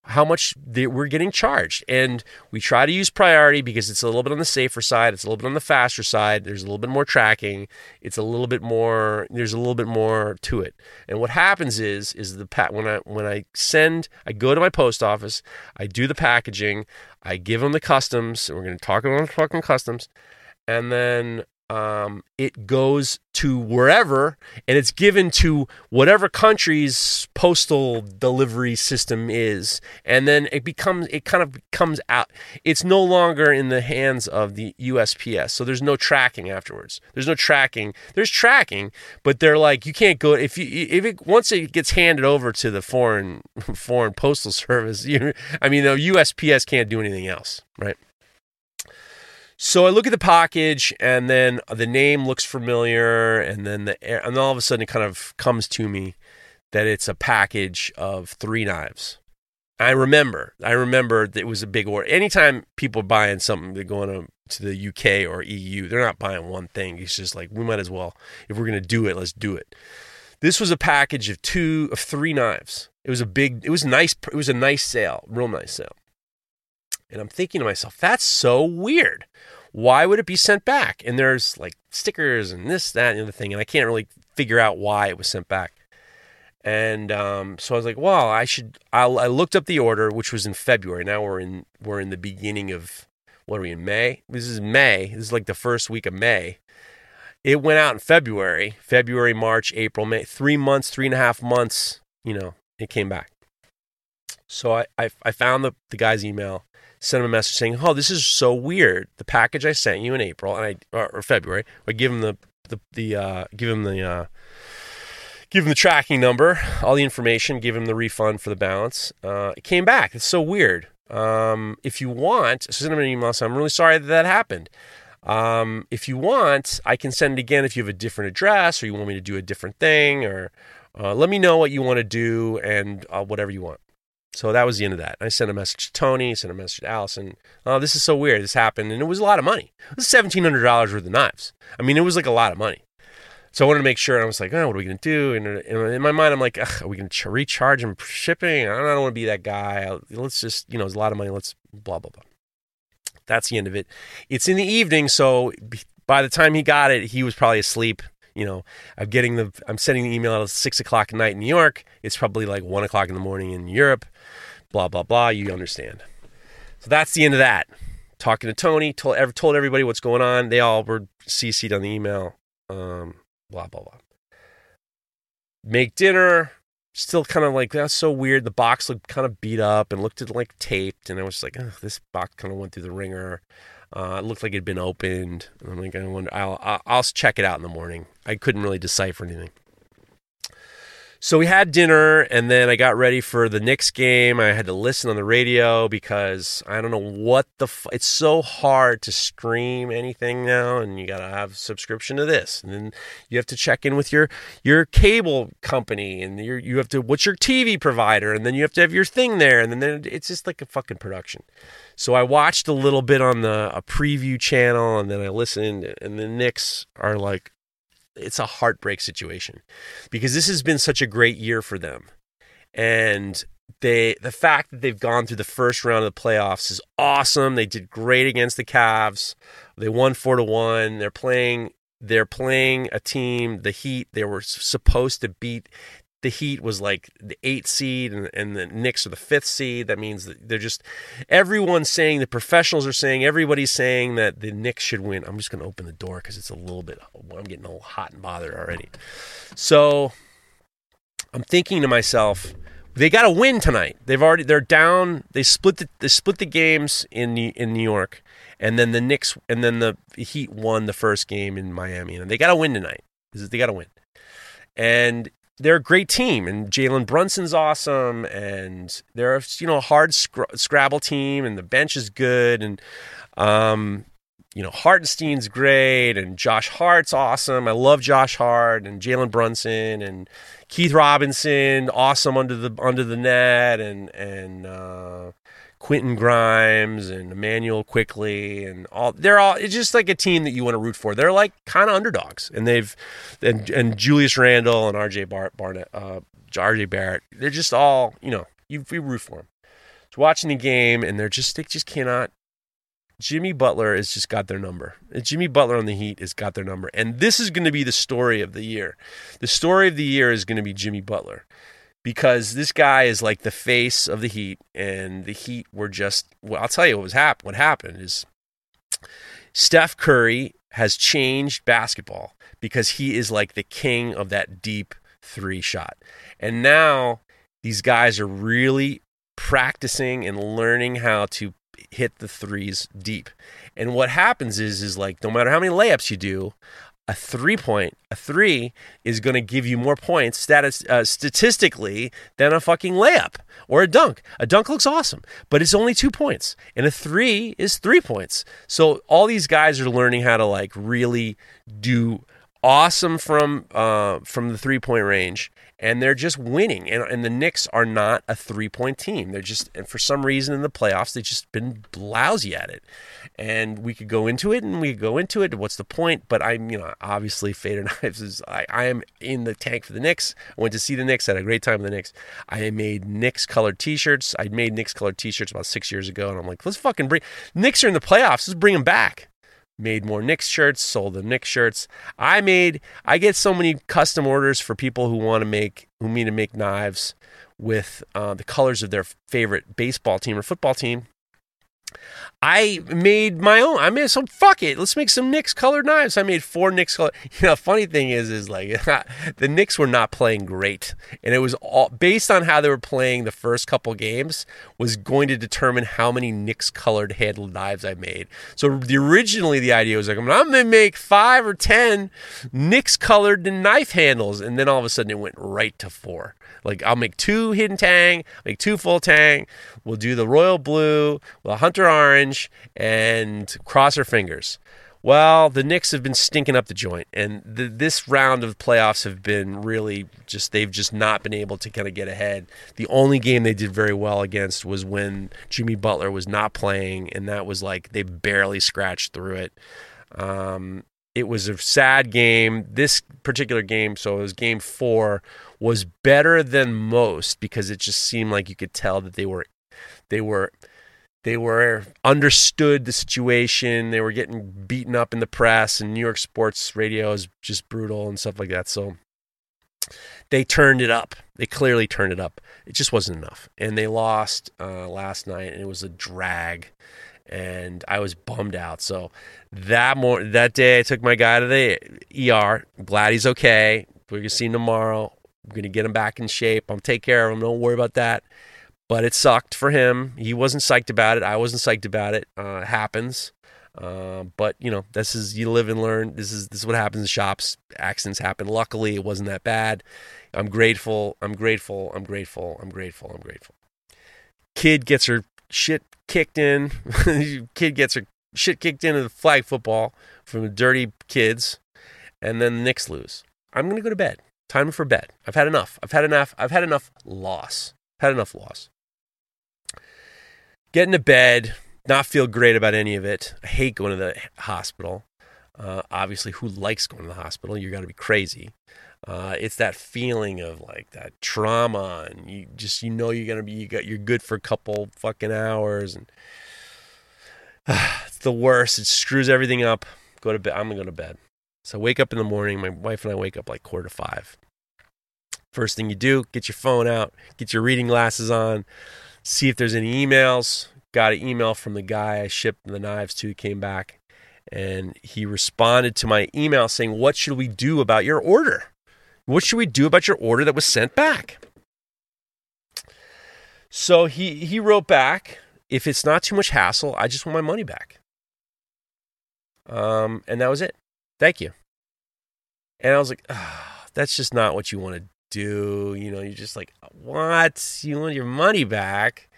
how much we're getting charged. And we try to use priority because it's a little bit on the safer side. It's a little bit on the faster side. There's a little bit more tracking. There's a little bit more to it. And what happens is I go to my post office, I do the packaging, I give them the customs, and we're going to talk about fucking customs, and then it goes to wherever, and it's given to whatever country's postal delivery system is, and then it kind of comes out. It's no longer in the hands of the USPS, so there's no tracking afterwards. There's tracking, but they're like, you can't go once it gets handed over to the foreign postal service. The USPS can't do anything else, right? So I look at the package, and then the name looks familiar, and then all of a sudden it kind of comes to me that it's a package of 3 knives. I remember that it was a big order. Anytime people are buying something, they're going to the UK or EU. They're not buying one thing. It's just like, we might as well, if we're going to do it, let's do it. This was a package of 3 knives. It was a nice sale, real nice sale. And I'm thinking to myself, that's so weird. Why would it be sent back? And there's like stickers and this, that, and the other thing. And I can't really figure out why it was sent back. And so I was like, well, I looked up the order, which was in February. Now we're in the beginning of, what are we in, May? This is May. This is like the first week of May. It went out in February, March, April, May, 3 months, 3.5 months, it came back. So I found the guy's email, sent him a message saying, oh, this is so weird. The package I sent you in April and or February, I give him the tracking number, all the information, give him the refund for the balance. It came back. It's so weird. If you want, send him an email. So I'm really sorry that happened. If you want, I can send it again if you have a different address or you want me to do a different thing, or let me know what you want to do and whatever you want. So that was the end of that. I sent a message to Tony, sent a message to Allison. Oh, this is so weird. This happened. And it was a lot of money. It was $1,700 worth of knives. I mean, it was like a lot of money. So I wanted to make sure. And I was like, oh, what are we going to do? And in my mind, I'm like, are we going to recharge him for shipping? I don't want to be that guy. Let's just, it's a lot of money. Let's blah, blah, blah. That's the end of it. It's in the evening. So by the time he got it, he was probably asleep. I'm sending the email out at 6:00 at night in New York. It's probably like 1:00 in the morning in Europe, blah, blah, blah. You understand. So that's the end of that. Talking to Tony, told everybody what's going on. They all were CC'd on the email, blah, blah, blah. Make dinner. Still kind of like, that's so weird. The box looked kind of beat up and looked like taped. And I was just like, oh, this box kind of went through the ringer. It looked like it had been opened. And I'm like, I wonder, I'll check it out in the morning. I couldn't really decipher anything. So we had dinner, and then I got ready for the Knicks game. I had to listen on the radio because I don't know what it's so hard to stream anything now, and you got to have a subscription to this. And then you have to check in with your cable company, and you have to, what's your TV provider? And then you have to have your thing there. And then it's just like a fucking production. So I watched a little bit on a preview channel, and then I listened, and the Knicks are like, it's a heartbreak situation because this has been such a great year for them. And the fact that they've gone through the first round of the playoffs is awesome. They did great against the Cavs. They won 4-1. They're playing a team, the Heat, they were supposed to beat. The Heat was like the 8th seed and the Knicks are the 5th seed. That means that they're just, everyone's saying, the professionals are saying, everybody's saying that the Knicks should win. I'm just going to open the door because it's a little bit, I'm getting a little hot and bothered already. So I'm thinking to myself, they got to win tonight. They're down. They split the games in New York, and then the Knicks, and then the Heat won the first game in Miami, and they got to win tonight. They got to win. And they're a great team, and Jalen Brunson's awesome, and they're a hard scrabble team, and the bench is good, and Hartenstein's great, and Josh Hart's awesome. I love Josh Hart and Jalen Brunson and Keith Robinson, awesome under the net, and Quentin Grimes and Emmanuel Quickley and all. It's just like a team that you want to root for. They're like kind of underdogs, and and Julius Randle and RJ Barrett. They're just all, you root for them. So watching the game, and they just cannot. Jimmy Butler has just got their number. Jimmy Butler on the Heat has got their number. And this is going to be the story of the year. The story of the year is going to be Jimmy Butler. Because this guy is like the face of the Heat, and the Heat were just, well, I'll tell you what happened is Steph Curry has changed basketball because he is like the king of that deep three shot. And now these guys are really practicing and learning how to hit the threes deep. And what happens is like, no matter how many layups you do, a three is going to give you more points statistically than a fucking layup or a dunk. A dunk looks awesome, but it's only 2 points, and a three is 3 points. So all these guys are learning how to like really do awesome from the 3-point range, and they're just winning. And the Knicks are not a 3-point team. They're just, and for some reason in the playoffs, they've just been lousy at it. And we could go into it, What's the point? But I'm, obviously Feder Knives is, I am in the tank for the Knicks. I went to see the Knicks, had a great time with the Knicks. I made Knicks colored t-shirts. I made Knicks colored t-shirts about 6 years ago. And I'm like, let's fucking Knicks are in the playoffs. Let's bring them back. Made more Knicks shirts, sold the Knicks shirts. I get so many custom orders for people who need to make knives with the colors of their favorite baseball team or football team. I made my own. I made some, fuck it, let's make some Knicks colored knives. I made 4 Knicks colored. You know, funny thing is like the Knicks were not playing great, and it was all based on how they were playing the first couple games was going to determine how many Knicks colored handled knives I made. So originally the idea was like, I'm going to make 5 or 10 Knicks colored knife handles, and then all of a sudden it went right to 4. Like, I'll make 2 hidden tang, make 2 full tang. We'll do the royal blue, the hunter orange, and cross our fingers. Well, the Knicks have been stinking up the joint, and this round of playoffs have been really just, they've just not been able to kind of get ahead. The only game they did very well against was when Jimmy Butler was not playing, and that was like they barely scratched through it. It was a sad game. This particular game, so it was game 4, was better than most because it just seemed like you could tell that they were understood the situation. They were getting beaten up in the press, and New York sports radio is just brutal and stuff like that. So they turned it up. They clearly turned it up. It just wasn't enough. And they lost last night, and it was a drag. And I was bummed out. So that day, I took my guy to the ER. Glad he's okay. We're going to see him tomorrow. We're going to get him back in shape. I'm going to take care of him. Don't worry about that. But it sucked for him. He wasn't psyched about it. I wasn't psyched about it. It happens. But, you know, this is, you live and learn. This is what happens in shops. Accidents happen. Luckily, it wasn't that bad. I'm grateful. Kid gets her shit kicked in. Kid gets her shit kicked into the flag football from the dirty kids. And then the Knicks lose. I'm going to go to bed. Time for bed. I've had enough loss. Get into bed, not feel great about any of it. I hate going to the hospital. Obviously, who likes going to the hospital? You got to be crazy. It's that feeling of like that trauma, and you just, you know, you're good for a couple fucking hours, and it's the worst. It screws everything up. Go to bed. I'm gonna go to bed. So I wake up in the morning. My wife and I wake up like 4:45. First thing you do, get your phone out, get your reading glasses on, see if there's any emails. Got an email from the guy I shipped the knives to, came back, and he responded to my email saying, what should we do about your order? What should we do about your order that was sent back? So he wrote back, if it's not too much hassle, I just want my money back. And that was it. Thank you. And I was like, that's just not what you want to do. You know, you're just like, what? You want your money back?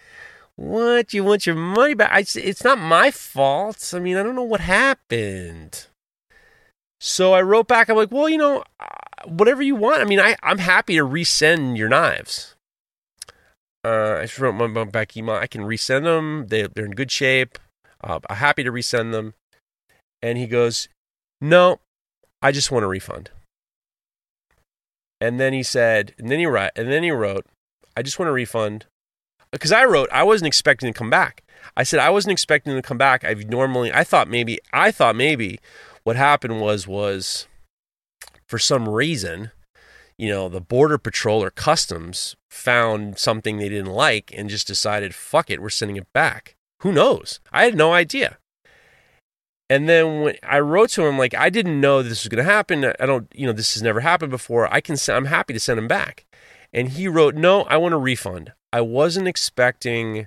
What? You want your money back? It's not my fault. I mean, I don't know what happened. So I wrote back. I'm like, well, you know, whatever you want. I mean, I'm happy to resend your knives. I just wrote my back email. I can resend them. They're in good shape. I'm happy to resend them. And he goes, no, I just want a refund. And then he said, and then he wrote, I just want a refund. Because I wrote, I wasn't expecting to come back. I said, I wasn't expecting to come back. I thought maybe what happened was for some reason, you know, the Border Patrol or Customs found something they didn't like and just decided, fuck it, we're sending it back. Who knows? I had no idea. And then when I wrote to him, like, I didn't know this was going to happen. I don't, you know, this has never happened before. I'm happy to send him back. And he wrote, no, I want a refund. I wasn't expecting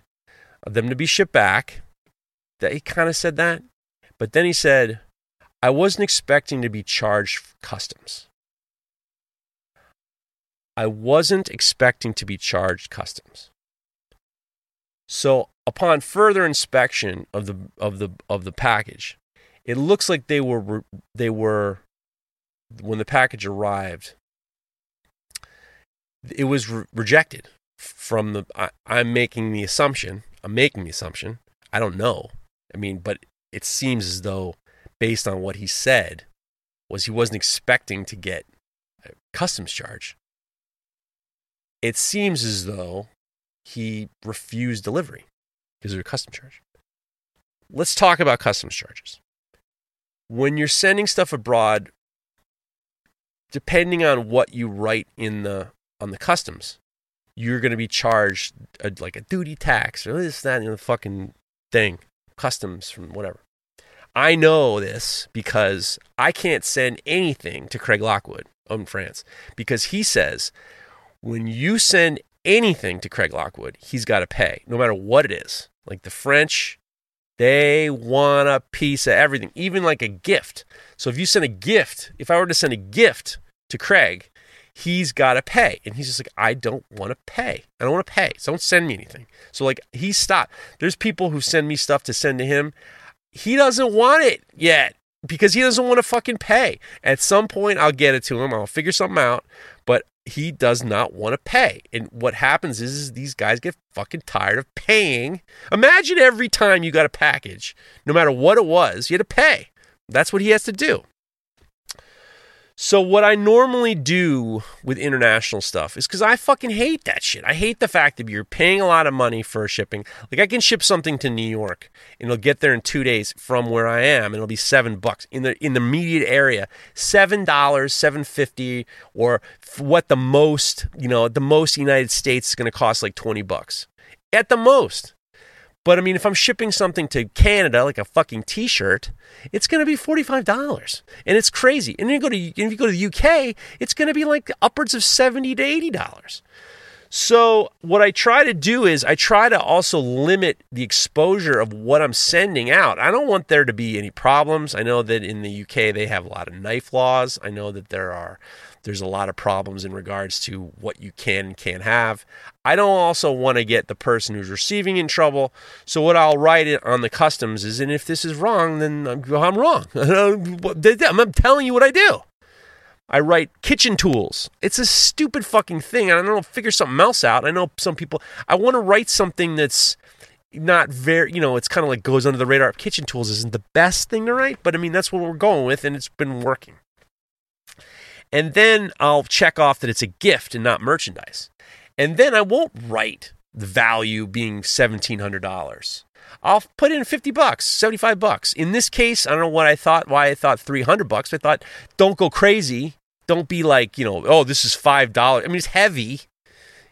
them to be shipped back. That he kind of said that. But then he said, I wasn't expecting to be charged for customs. I wasn't expecting to be charged customs. So upon further inspection of the package, it looks like they were when the package arrived, it was rejected from the, I'm making the assumption. I don't know. I mean, but it seems as though based on what he said was he wasn't expecting to get a customs charge. It seems as though he refused delivery because of a customs charge. Let's talk about customs charges. When you're sending stuff abroad, depending on what you write on the customs, you're going to be charged like a duty tax or this, that, and the fucking thing. customs from whatever. I know this because I can't send anything to Craig Lockwood in France because he says when you send anything to Craig Lockwood, he's got to pay, no matter what it is. Like the French, they want a piece of everything, even like a gift. So if you send a gift, if I were to send a gift to Craig, he's got to pay. And he's just like, I don't want to pay. I don't want to pay. So don't send me anything. So like he stopped. There's people who send me stuff to send to him. He doesn't want it yet because he doesn't want to fucking pay. At some point, I'll get it to him. I'll figure something out. But he does not want to pay. And what happens is these guys get fucking tired of paying. Imagine every time you got a package, no matter what it was, you had to pay. That's what he has to do. So what I normally do with international stuff is because I fucking hate that shit. I hate the fact that you're paying a lot of money for shipping. Like I can ship something to New York and it'll get there in 2 days from where I am and it'll be $7 in the immediate area, $7, $7.50 or what the most, you know, the most United States is going to cost like $20 at the most. But I mean, if I'm shipping something to Canada, like a fucking t-shirt, it's going to be $45 and it's crazy. And if you go to the UK, it's going to be like upwards of $70 to $80. So what I try to do is I try to also limit the exposure of what I'm sending out. I don't want there to be any problems. I know that in the UK, they have a lot of knife laws. I know that there's a lot of problems in regards to what you can and can't have. I don't also want to get the person who's receiving in trouble. So what I'll write it on the customs is, and if this is wrong, then I'm wrong. I'm telling you what I do. I write kitchen tools. It's a stupid fucking thing. I don't know, figure something else out. I know some people, I want to write something that's not very, you know, it's kind of like goes under the radar. Kitchen tools isn't the best thing to write, but I mean, that's what we're going with and it's been working. And then I'll check off that it's a gift and not merchandise. And then I won't write the value being $1,700. I'll put in $50, $75. In this case, I don't know what I thought, why I thought $300. I thought, don't go crazy. Don't be like, you know, oh, this is $5. I mean, it's heavy.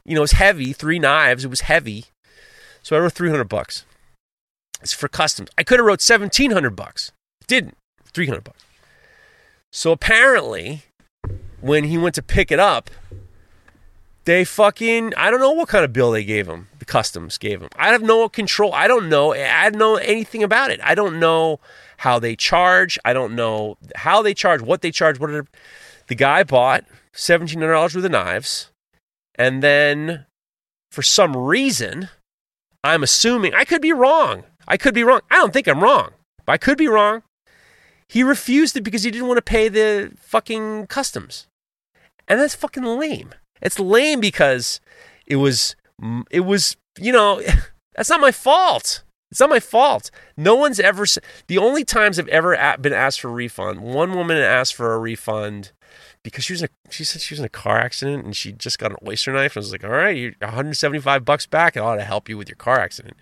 You know, it's heavy. 3 knives. It was heavy. So I wrote $300. It's for customs. I could have wrote $1,700. Didn't. $300. So apparently, when he went to pick it up, they fucking, I don't know what kind of bill they gave him, the customs gave him. I have no control. I don't know. I don't know anything about it. I don't know how they charge. I don't know how they charge, what they charge. The guy bought $1,700 worth of knives. And then for some reason, I'm assuming, I could be wrong. I don't think I'm wrong, but I could be wrong. He refused it because he didn't want to pay the fucking customs. And that's fucking lame. It's lame because it was, you know, that's not my fault. It's not my fault. No one's ever, the only times I've ever been asked for a refund, one woman asked for a refund because she said she was in a car accident and she just got an oyster knife. And I was like, all right, you're $175 back. It ought to help you with your car accident.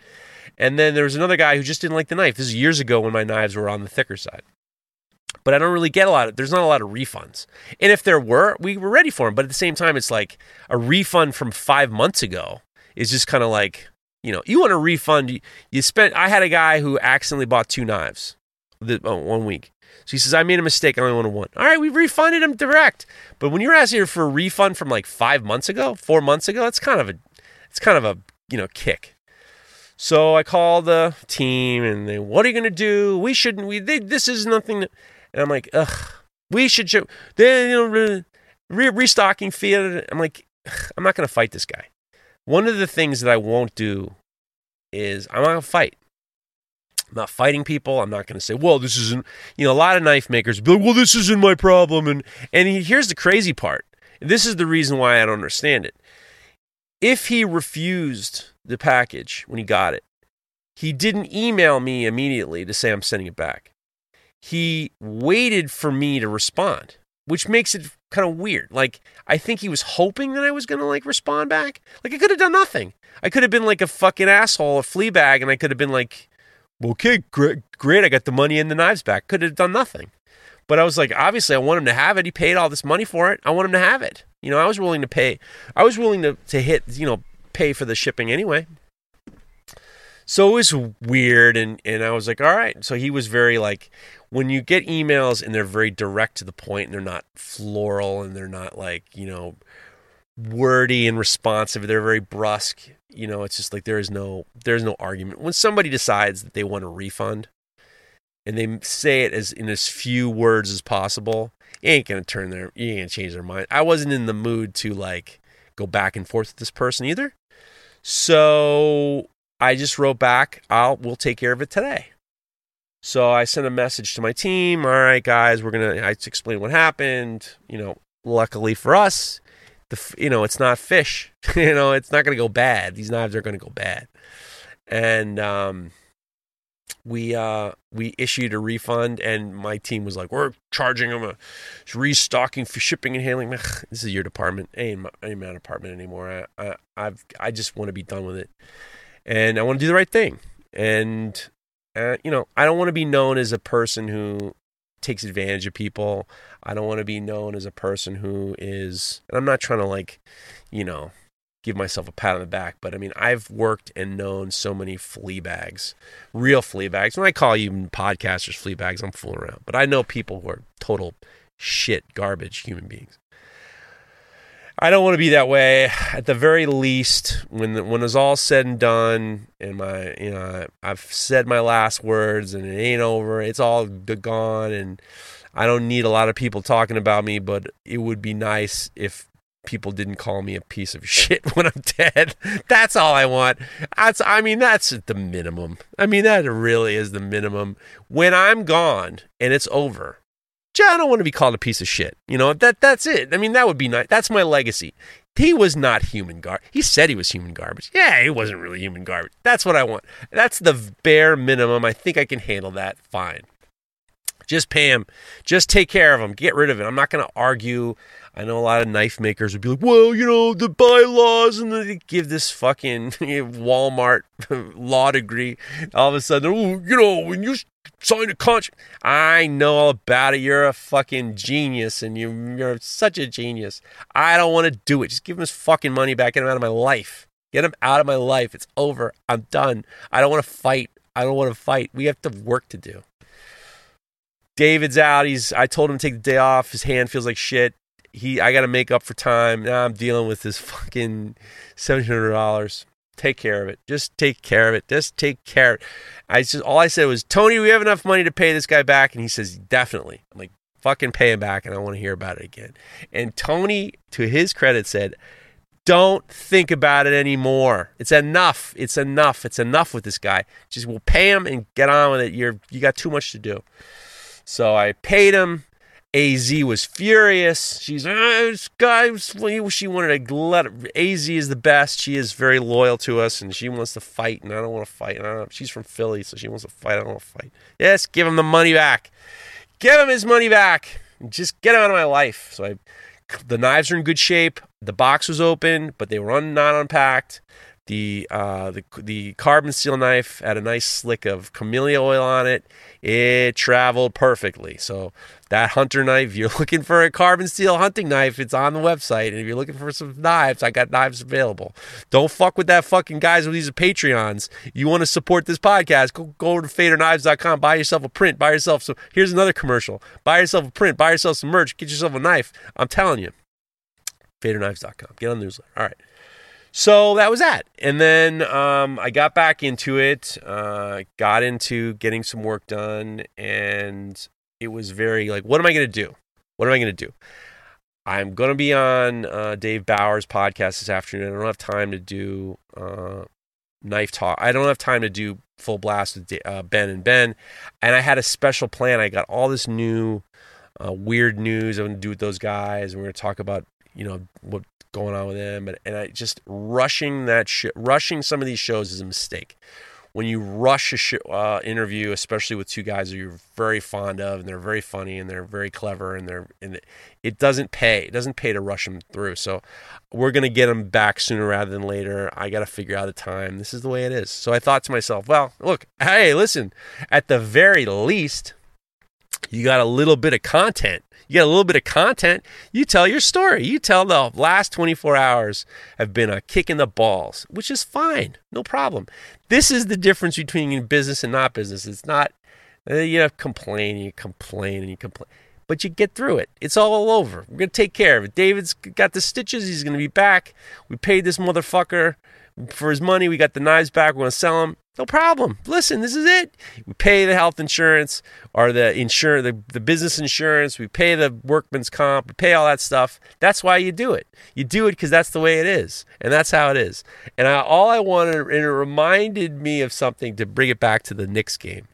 And then there was another guy who just didn't like the knife. This is years ago when my knives were on the thicker side. But I don't really get there's not a lot of refunds. And if there were, we were ready for them. But at the same time, it's like a refund from 5 months ago is just kind of like, you know, you want a refund. I had a guy who accidentally bought 2 knives 1 week. So he says, I made a mistake. I only wanted one. All right, we refunded him direct. But when you're asking for a refund from like 5 months ago, 4 months ago, it's kind of a, you know, kick. So I call the team and they, what are you going to do? This is nothing. And I'm like, ugh, we should show. Then, you know, restocking fee. I'm like, I'm not going to fight this guy. One of the things that I won't do is I'm not going to fight. I'm not fighting people. I'm not going to say, well, this isn't, you know, a lot of knife makers be like, well, this isn't my problem. And here's the crazy part. This is the reason why I don't understand it. If he refused the package when he got it, he didn't email me immediately to say I'm sending it back. He waited for me to respond, which makes it kind of weird. Like, I think he was hoping that I was going to, like, respond back. Like, I could have done nothing. I could have been like a fucking asshole, a flea bag, and I could have been like, okay, great, I got the money and the knives back. Could have done nothing. But I was like, obviously, I want him to have it. He paid all this money for it. I want him to have it. You know, I was willing to pay. I was willing to hit, you know, pay for the shipping anyway. So it was weird, and I was like, all right. So he was very like, when you get emails and they're very direct to the point and they're not floral and they're not like, you know, wordy and responsive, they're very brusque. You know, it's just like there is no argument. When somebody decides that they want a refund and they say it as in as few words as possible, you ain't gonna change their mind. I wasn't in the mood to like go back and forth with this person either. So I just wrote back, we'll take care of it today. So I sent a message to my team. All right, guys, I explained what happened. You know, luckily for us, it's not fish. You know, it's not going to go bad. These knives are going to go bad. And we issued a refund, and my team was like, we're charging them restocking for shipping and handling. This is your department. It ain't my department anymore. I just want to be done with it. And I want to do the right thing. And, I don't want to be known as a person who takes advantage of people. I don't want to be known as a person who is, and I'm not trying to like, give myself a pat on the back. But I mean, I've worked and known so many flea bags, real flea bags. When I call you podcasters flea bags, I'm fooling around. But I know people who are total shit, garbage human beings. I don't want to be that way. At the very least, when it's all said and done, and I've said my last words, and it ain't over. It's all gone, and I don't need a lot of people talking about me. But it would be nice if people didn't call me a piece of shit when I'm dead. That's all I want. That's the minimum. I mean, that really is the minimum. When I'm gone and it's over, I don't want to be called a piece of shit. That's it. I mean, that would be nice. That's my legacy. He was not human garbage. He said he was human garbage. Yeah, he wasn't really human garbage. That's what I want. That's the bare minimum. I think I can handle that fine. Just pay him. Just take care of him. Get rid of it. I'm not going to argue. I know a lot of knife makers would be like, well, the bylaws, and they give this fucking Walmart law degree. All of a sudden, when you sign a contract, I know all about it. You're a fucking genius, and you're such a genius. I don't want to do it. Just give him his fucking money back. Get him out of my life. Get him out of my life. It's over. I'm done. I don't want to fight. We have to work to do. David's out. I told him to take the day off. His hand feels like shit. I got to make up for time. Now I'm dealing with this fucking $1,700. Take care of it. Just take care of it. Just take care of it. All I said was, Tony, we have enough money to pay this guy back. And he says, definitely. I'm like, fucking pay him back. And I want to hear about it again. And Tony, to his credit, said, don't think about it anymore. It's enough. It's enough. It's enough with this guy. Just we'll pay him and get on with it. You got too much to do. So I paid him. AZ was furious. She's this guy. She wanted to let her. AZ is the best. She is very loyal to us, and she wants to fight, and I don't want to fight. She's from Philly, so she wants to fight. I don't want to fight. Yes, give him the money back. Give him his money back. Just get him out of my life. So the knives are in good shape. The box was open, but they were not unpacked. The carbon steel knife had a nice slick of camellia oil on it. It traveled perfectly. So that hunter knife, if you're looking for a carbon steel hunting knife, it's on the website. And if you're looking for some knives, I got knives available. Don't fuck with that fucking guys with these Patreons. You want to support this podcast, go over to FederKnives.com, buy yourself a print, buy yourself some. Here's another commercial. Buy yourself a print, buy yourself some merch, get yourself a knife. I'm telling you. FederKnives.com. Get on the newsletter. All right. So that was that. And then I got back into it, got into getting some work done, and it was very like, what am I going to do? What am I going to do? I'm going to be on Dave Bauer's podcast this afternoon. I don't have time to do knife talk. I don't have time to do Full Blast with Ben and Ben. And I had a special plan. I got all this new weird news I'm going to do with those guys. And we're going to talk about, what going on with them, and I just rushing some of these shows is a mistake. When you rush a interview, especially with two guys that you're very fond of, and they're very funny, and they're very clever, and it doesn't pay. It doesn't pay to rush them through. So we're gonna get them back sooner rather than later. I gotta figure out a time. This is the way it is. So I thought to myself, well, look, hey, listen, at the very least, you got a little bit of content. You tell your story. You tell the last 24 hours have been a kick in the balls, which is fine. No problem. This is the difference between business and not business. It's not, you know, complain. But you get through it. It's all over. We're going to take care of it. David's got the stitches. He's going to be back. We paid this motherfucker for his money. We got the knives back. We're going to sell them. No problem. Listen, this is it. We pay the health insurance or the business insurance. We pay the workman's comp. We pay all that stuff. That's why you do it. You do it because that's the way it is. And that's how it is. And I wanted, and it reminded me of something to bring it back to the Knicks game.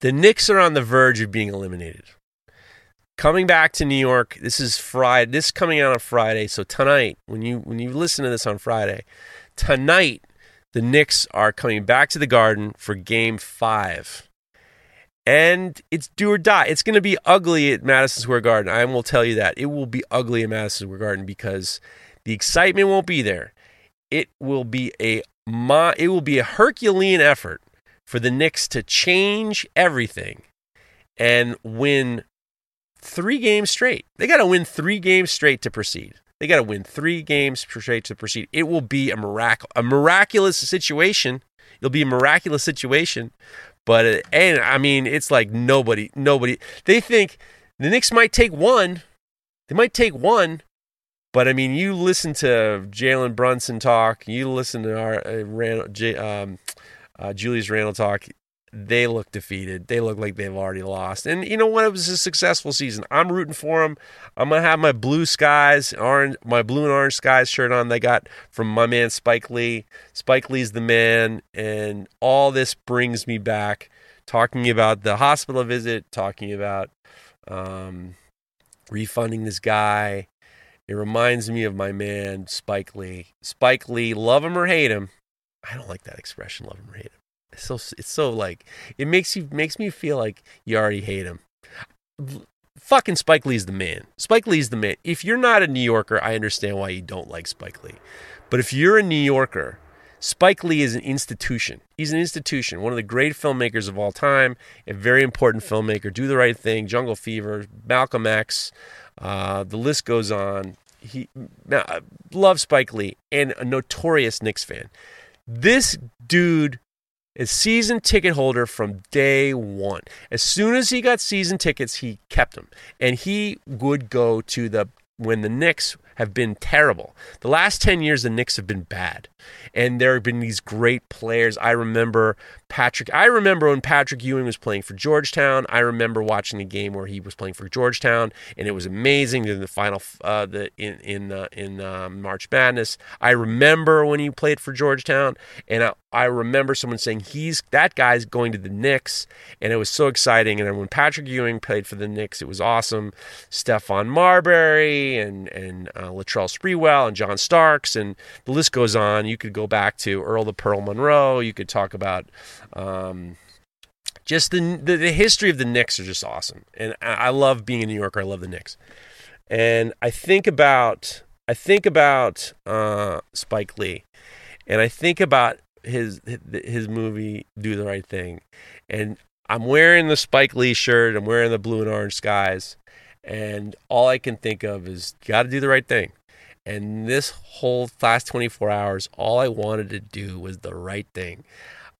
The Knicks are on the verge of being eliminated. Coming back to New York, this is Friday. This is coming out on Friday. So tonight, when you listen to this on Friday, tonight the Knicks are coming back to the Garden for Game 5. And it's do or die. It's going to be ugly at Madison Square Garden. I will tell you that. It will be ugly at Madison Square Garden because the excitement won't be there. It will be a Herculean effort for the Knicks to change everything and win 3 games straight. They got to win 3 games straight to proceed. It will be a miraculous situation. But, and I mean, it's like nobody. They think the Knicks might take one. But, I mean, you listen to Jalen Brunson talk. You listen to Julius Randle talk. They look defeated. They look like they've already lost. And you know what? It was a successful season. I'm rooting for them. I'm going to have my blue and orange skies shirt on that I got from my man Spike Lee. Spike Lee's the man. And all this brings me back talking about the hospital visit, talking about refunding this guy. It reminds me of my man Spike Lee. Spike Lee, love him or hate him. I don't like that expression, love him or hate him. It's so like, it makes me feel like you already hate him. Fucking Spike Lee's the man. If you're not a New Yorker, I understand why you don't like Spike Lee. But if you're a New Yorker, Spike Lee is an institution. He's an institution. One of the great filmmakers of all time. A very important filmmaker. Do the Right Thing, Jungle Fever, Malcolm X. The list goes on. I love Spike Lee and a notorious Knicks fan. This dude is season ticket holder from day one. As soon as he got season tickets, he kept them. And he would go to when the Knicks have been terrible. The last 10 years, the Knicks have been bad. And there have been these great players. I remember when Patrick Ewing was playing for Georgetown. I remember watching the game where he was playing for Georgetown, and it was amazing in the final in March Madness. I remember when he played for Georgetown, and I remember someone saying that guy's going to the Knicks, and it was so exciting. And then when Patrick Ewing played for the Knicks, it was awesome. Stephon Marbury and Latrell Sprewell and John Starks, and the list goes on. You could go back to Earl the Pearl Monroe. You could talk about just the history of the Knicks are just awesome. And I love being a New Yorker. I love the Knicks. And I think about Spike Lee, and I think about his movie, Do the Right Thing. And I'm wearing the Spike Lee shirt. I'm wearing the blue and orange skies. And all I can think of is got to do the right thing. And this whole last 24 hours, all I wanted to do was the right thing.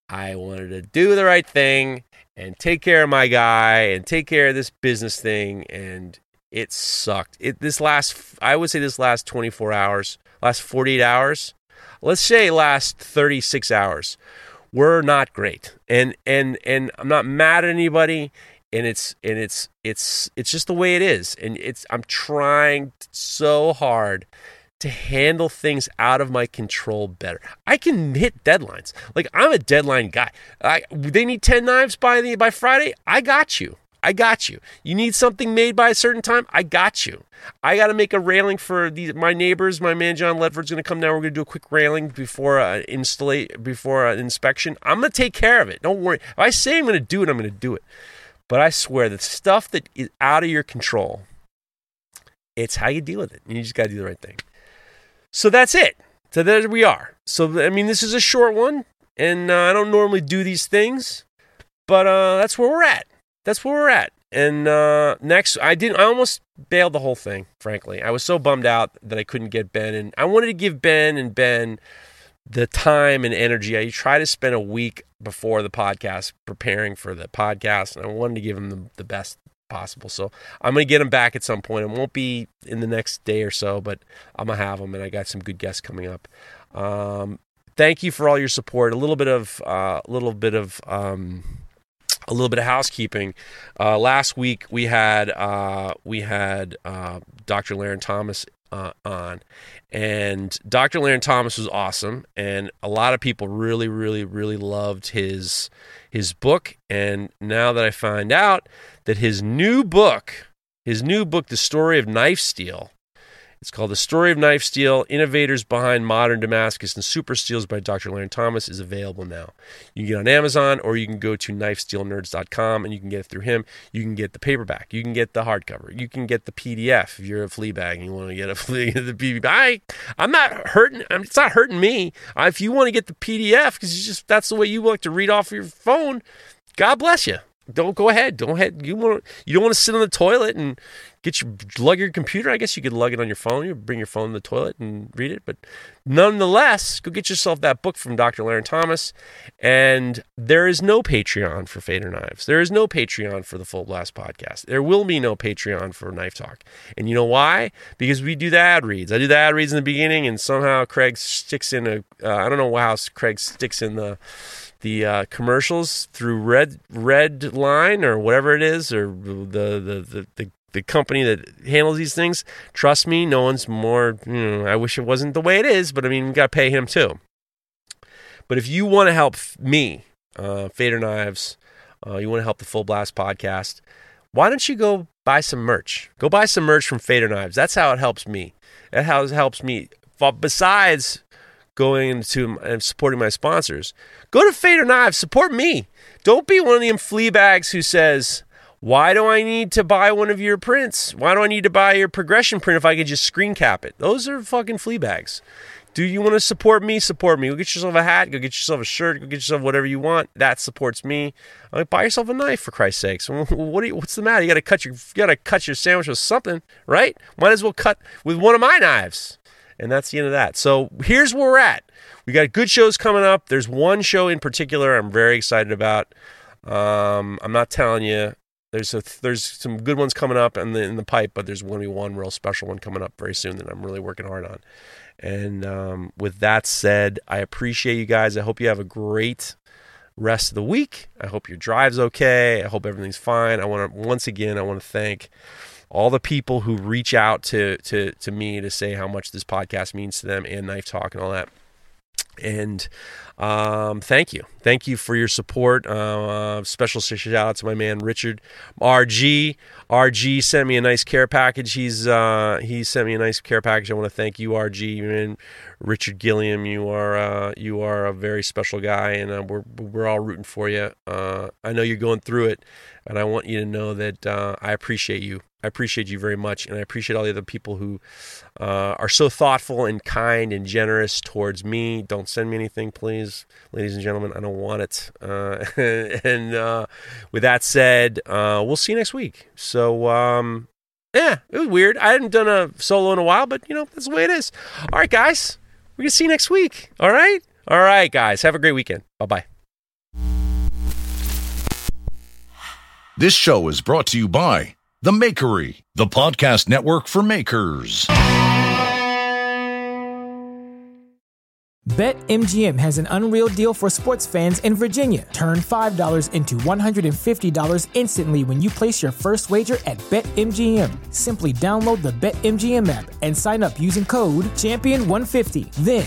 I wanted to do the right thing and take care of my guy and take care of this business thing. And it sucked. This last 24 hours, last 48 hours, let's say last 36 hours, were not great. And I'm not mad at anybody. And it's just the way it is. And I'm trying so hard to handle things out of my control better. I can hit deadlines. Like, I'm a deadline guy. They need 10 knives by Friday. I got you. You need something made by a certain time? I got you. I got to make a railing for my neighbors. My man John Ledford's going to come down. We're going to do a quick railing before an inspection. I'm going to take care of it. Don't worry. If I say I'm going to do it, I'm going to do it. But I swear, the stuff that is out of your control, it's how you deal with it. You just got to do the right thing. So that's it. So there we are. So, I mean, this is a short one, and I don't normally do these things, but that's where we're at. that's where we're at. And next, I almost bailed the whole thing, frankly. I was so bummed out that I couldn't get Ben. And I wanted to give Ben the time and energy. I tried to spend a week before the podcast preparing for the podcast, and I wanted to give him the best possible. So I'm going to get him back at some point. It won't be in the next day or so, but I'm going to have him, and I got some good guests coming up. Thank you for all your support. A little bit of housekeeping. Last week we had Dr. Larrin Thomas on, and Dr. Larrin Thomas was awesome, and a lot of people really, really, really loved his book. And now that I find out that his new book, The Story of Knife Steel, it's called The Story of Knife Steel, Innovators Behind Modern Damascus and Super Steels by Dr. Larrin Thomas, is available now. You can get it on Amazon, or you can go to knifesteelnerds.com and you can get it through him. You can get the paperback. You can get the hardcover. You can get the PDF if you're a flea bag and you want to get a flea. The PDF. I'm not hurting. It's not hurting me. If you want to get the PDF because that's the way you like to read off your phone, God bless you. Don't go ahead. You don't want to sit on the toilet and lug your computer. I guess you could lug it on your phone. You bring your phone to the toilet and read it. But nonetheless, go get yourself that book from Dr. Larrin Thomas. And there is no Patreon for Feder Knives. There is no Patreon for the Full Blast Podcast. There will be no Patreon for Knife Talk. And you know why? Because we do the ad reads. I do the ad reads in the beginning, and somehow Craig sticks in I don't know how Craig sticks in the commercials through Red Line or whatever it is, or the company that handles these things. Trust me, no one's more, I wish it wasn't the way it is, but I mean, you got to pay him too. But if you want to help me, Feder Knives, you want to help the Full Blast Podcast, why don't you go buy some merch? Go buy some merch from Feder Knives. That's how it helps me. That's how it helps me. Besides going into and supporting my sponsors, go to Feder Knives, support me. Don't be one of them flea bags who says, why do I need to buy one of your prints? Why do I need to buy your progression print if I could just screen cap it? Those are fucking flea bags. Do you want to support me? Support me. Go get yourself a hat. Go get yourself a shirt. Go get yourself whatever you want. That supports me. Buy yourself a knife, for Christ's sakes. What's the matter? You got to cut your sandwich with something, right? Might as well cut with one of my knives. And that's the end of that. So here's where we're at. We got good shows coming up. There's one show in particular I'm very excited about. I'm not telling you. There's some good ones coming up in the pipe, but there's going to be one real special one coming up very soon that I'm really working hard on. And with that said, I appreciate you guys. I hope you have a great rest of the week. I hope your drive's okay. I hope everything's fine. I want to thank all the people who reach out to me to say how much this podcast means to them, and Knife Talk and all that. And thank you for your support. Special shout out to my man Richard RG sent me a nice care package. He sent me a nice care package. I want to thank you, RG. And Richard Gilliam, you are a very special guy, and we're all rooting for you. I know you're going through it, and I want you to know that I appreciate you. I appreciate you very much, and I appreciate all the other people who are so thoughtful and kind and generous towards me. Don't send me anything, please, ladies and gentlemen. I don't want it. And with that said, we'll see you next week. So, yeah, it was weird. I hadn't done a solo in a while, but, that's the way it is. All right, guys, we're going to see you next week. All right? All right, guys, have a great weekend. Bye-bye. This show is brought to you by The Makery, the podcast network for makers. BetMGM has an unreal deal for sports fans in Virginia. Turn $5 into $150 instantly when you place your first wager at BetMGM. Simply download the BetMGM app and sign up using code CHAMPION150. Then,